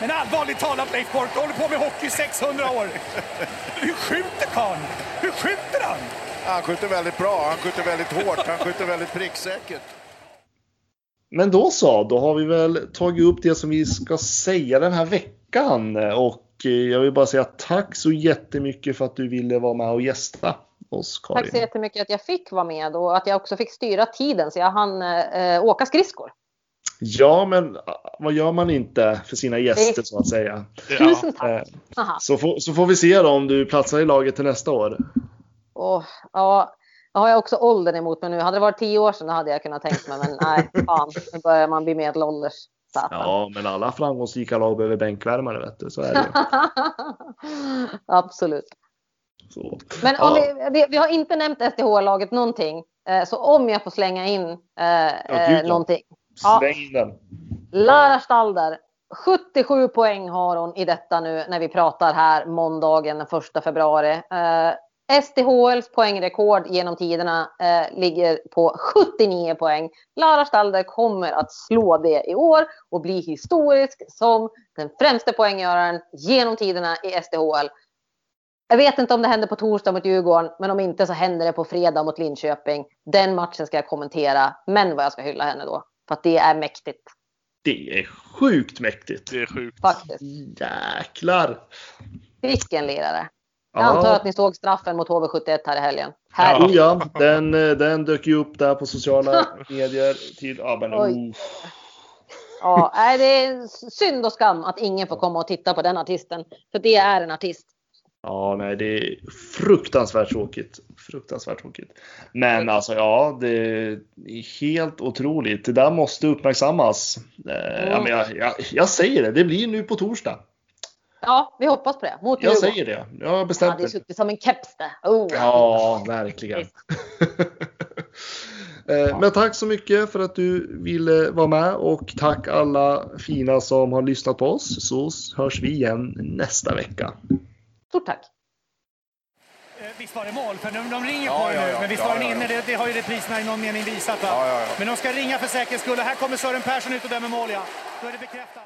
Men allvarligt talat, Leif Bork, håller på med hockey sexhundra år. Hur skjuter han? Hur skjuter han? Han skjuter väldigt bra, han skjuter väldigt hårt, han skjuter väldigt pricksäkert. Men då så, då har vi väl tagit upp det som vi ska säga den här veckan och jag vill bara säga tack så jättemycket för att du ville vara med och gästa oss, Karin. Tack så jättemycket att jag fick vara med och att jag också fick styra tiden så jag hann eh, åka skridskor. Ja, men vad gör man inte för sina gäster så att säga? Tusen ja. tack. Så får, så får vi se då om du platsar i laget till nästa år. Oh, ja, jag har jag också åldern emot mig nu. Hade det varit tio år sedan hade jag kunnat tänka mig, men nej, fan, nu börjar man bli medelålders. Satan. Ja, men alla framgångsrika lag behöver bänkvärmare, vet du, så är det. Absolut. Så. Men om ja. vi, vi har inte nämnt S T H-laget någonting, så om jag får slänga in eh, ja, någonting. Släng ja. den. Lara Stalder, sjuttiosju poäng har hon i detta nu när vi pratar här måndagen den första februari. Eh, S T H Ls poängrekord genom tiderna eh, ligger på sjuttionio poäng. Lara Stalder kommer att slå det i år och bli historisk som den främste poänggöraren genom tiderna i S T H L. Jag vet inte om det händer på torsdag mot Djurgården, men om inte så händer det på fredag mot Linköping. Den matchen ska jag kommentera, men vad jag ska hylla henne då, för att det är mäktigt. Det är sjukt mäktigt. Det är sjukt. Faktiskt. Jäklar. Vilken lirare. Jag antar att ni såg straffen mot H V sjuttioett här i helgen. Här. Ja, den, den dök ju upp där på sociala medier. Till Aben. Ja, det är synd och skam att ingen får komma och titta på den artisten. För det är en artist. Ja, nej, det är fruktansvärt tråkigt. Fruktansvärt tråkigt. Men alltså, ja, det är helt otroligt. Det där måste uppmärksammas. Mm. Ja, men jag, jag, jag säger det, det blir nu på torsdag. Ja, vi hoppas på det. Mot jag Djurgården. säger det. Jag har bestämt det. Ja, det suttit som en keps där. Oh. Ja, verkligen. ja. Men tack så mycket för att du ville vara med. Och tack alla fina som har lyssnat på oss. Så hörs vi igen nästa vecka. Stort tack. Visst var det mål, för de, de ringer ja, på det nu. Ja, ja, men visst var ja, den inne, ja, ja. Det, det har ju repriserna i någon mening visat. Ja, ja, ja. Men de ska ringa för säkerhets skull. Och här kommer Sören Persson ut och dömer mål, ja. Då är det bekräftat.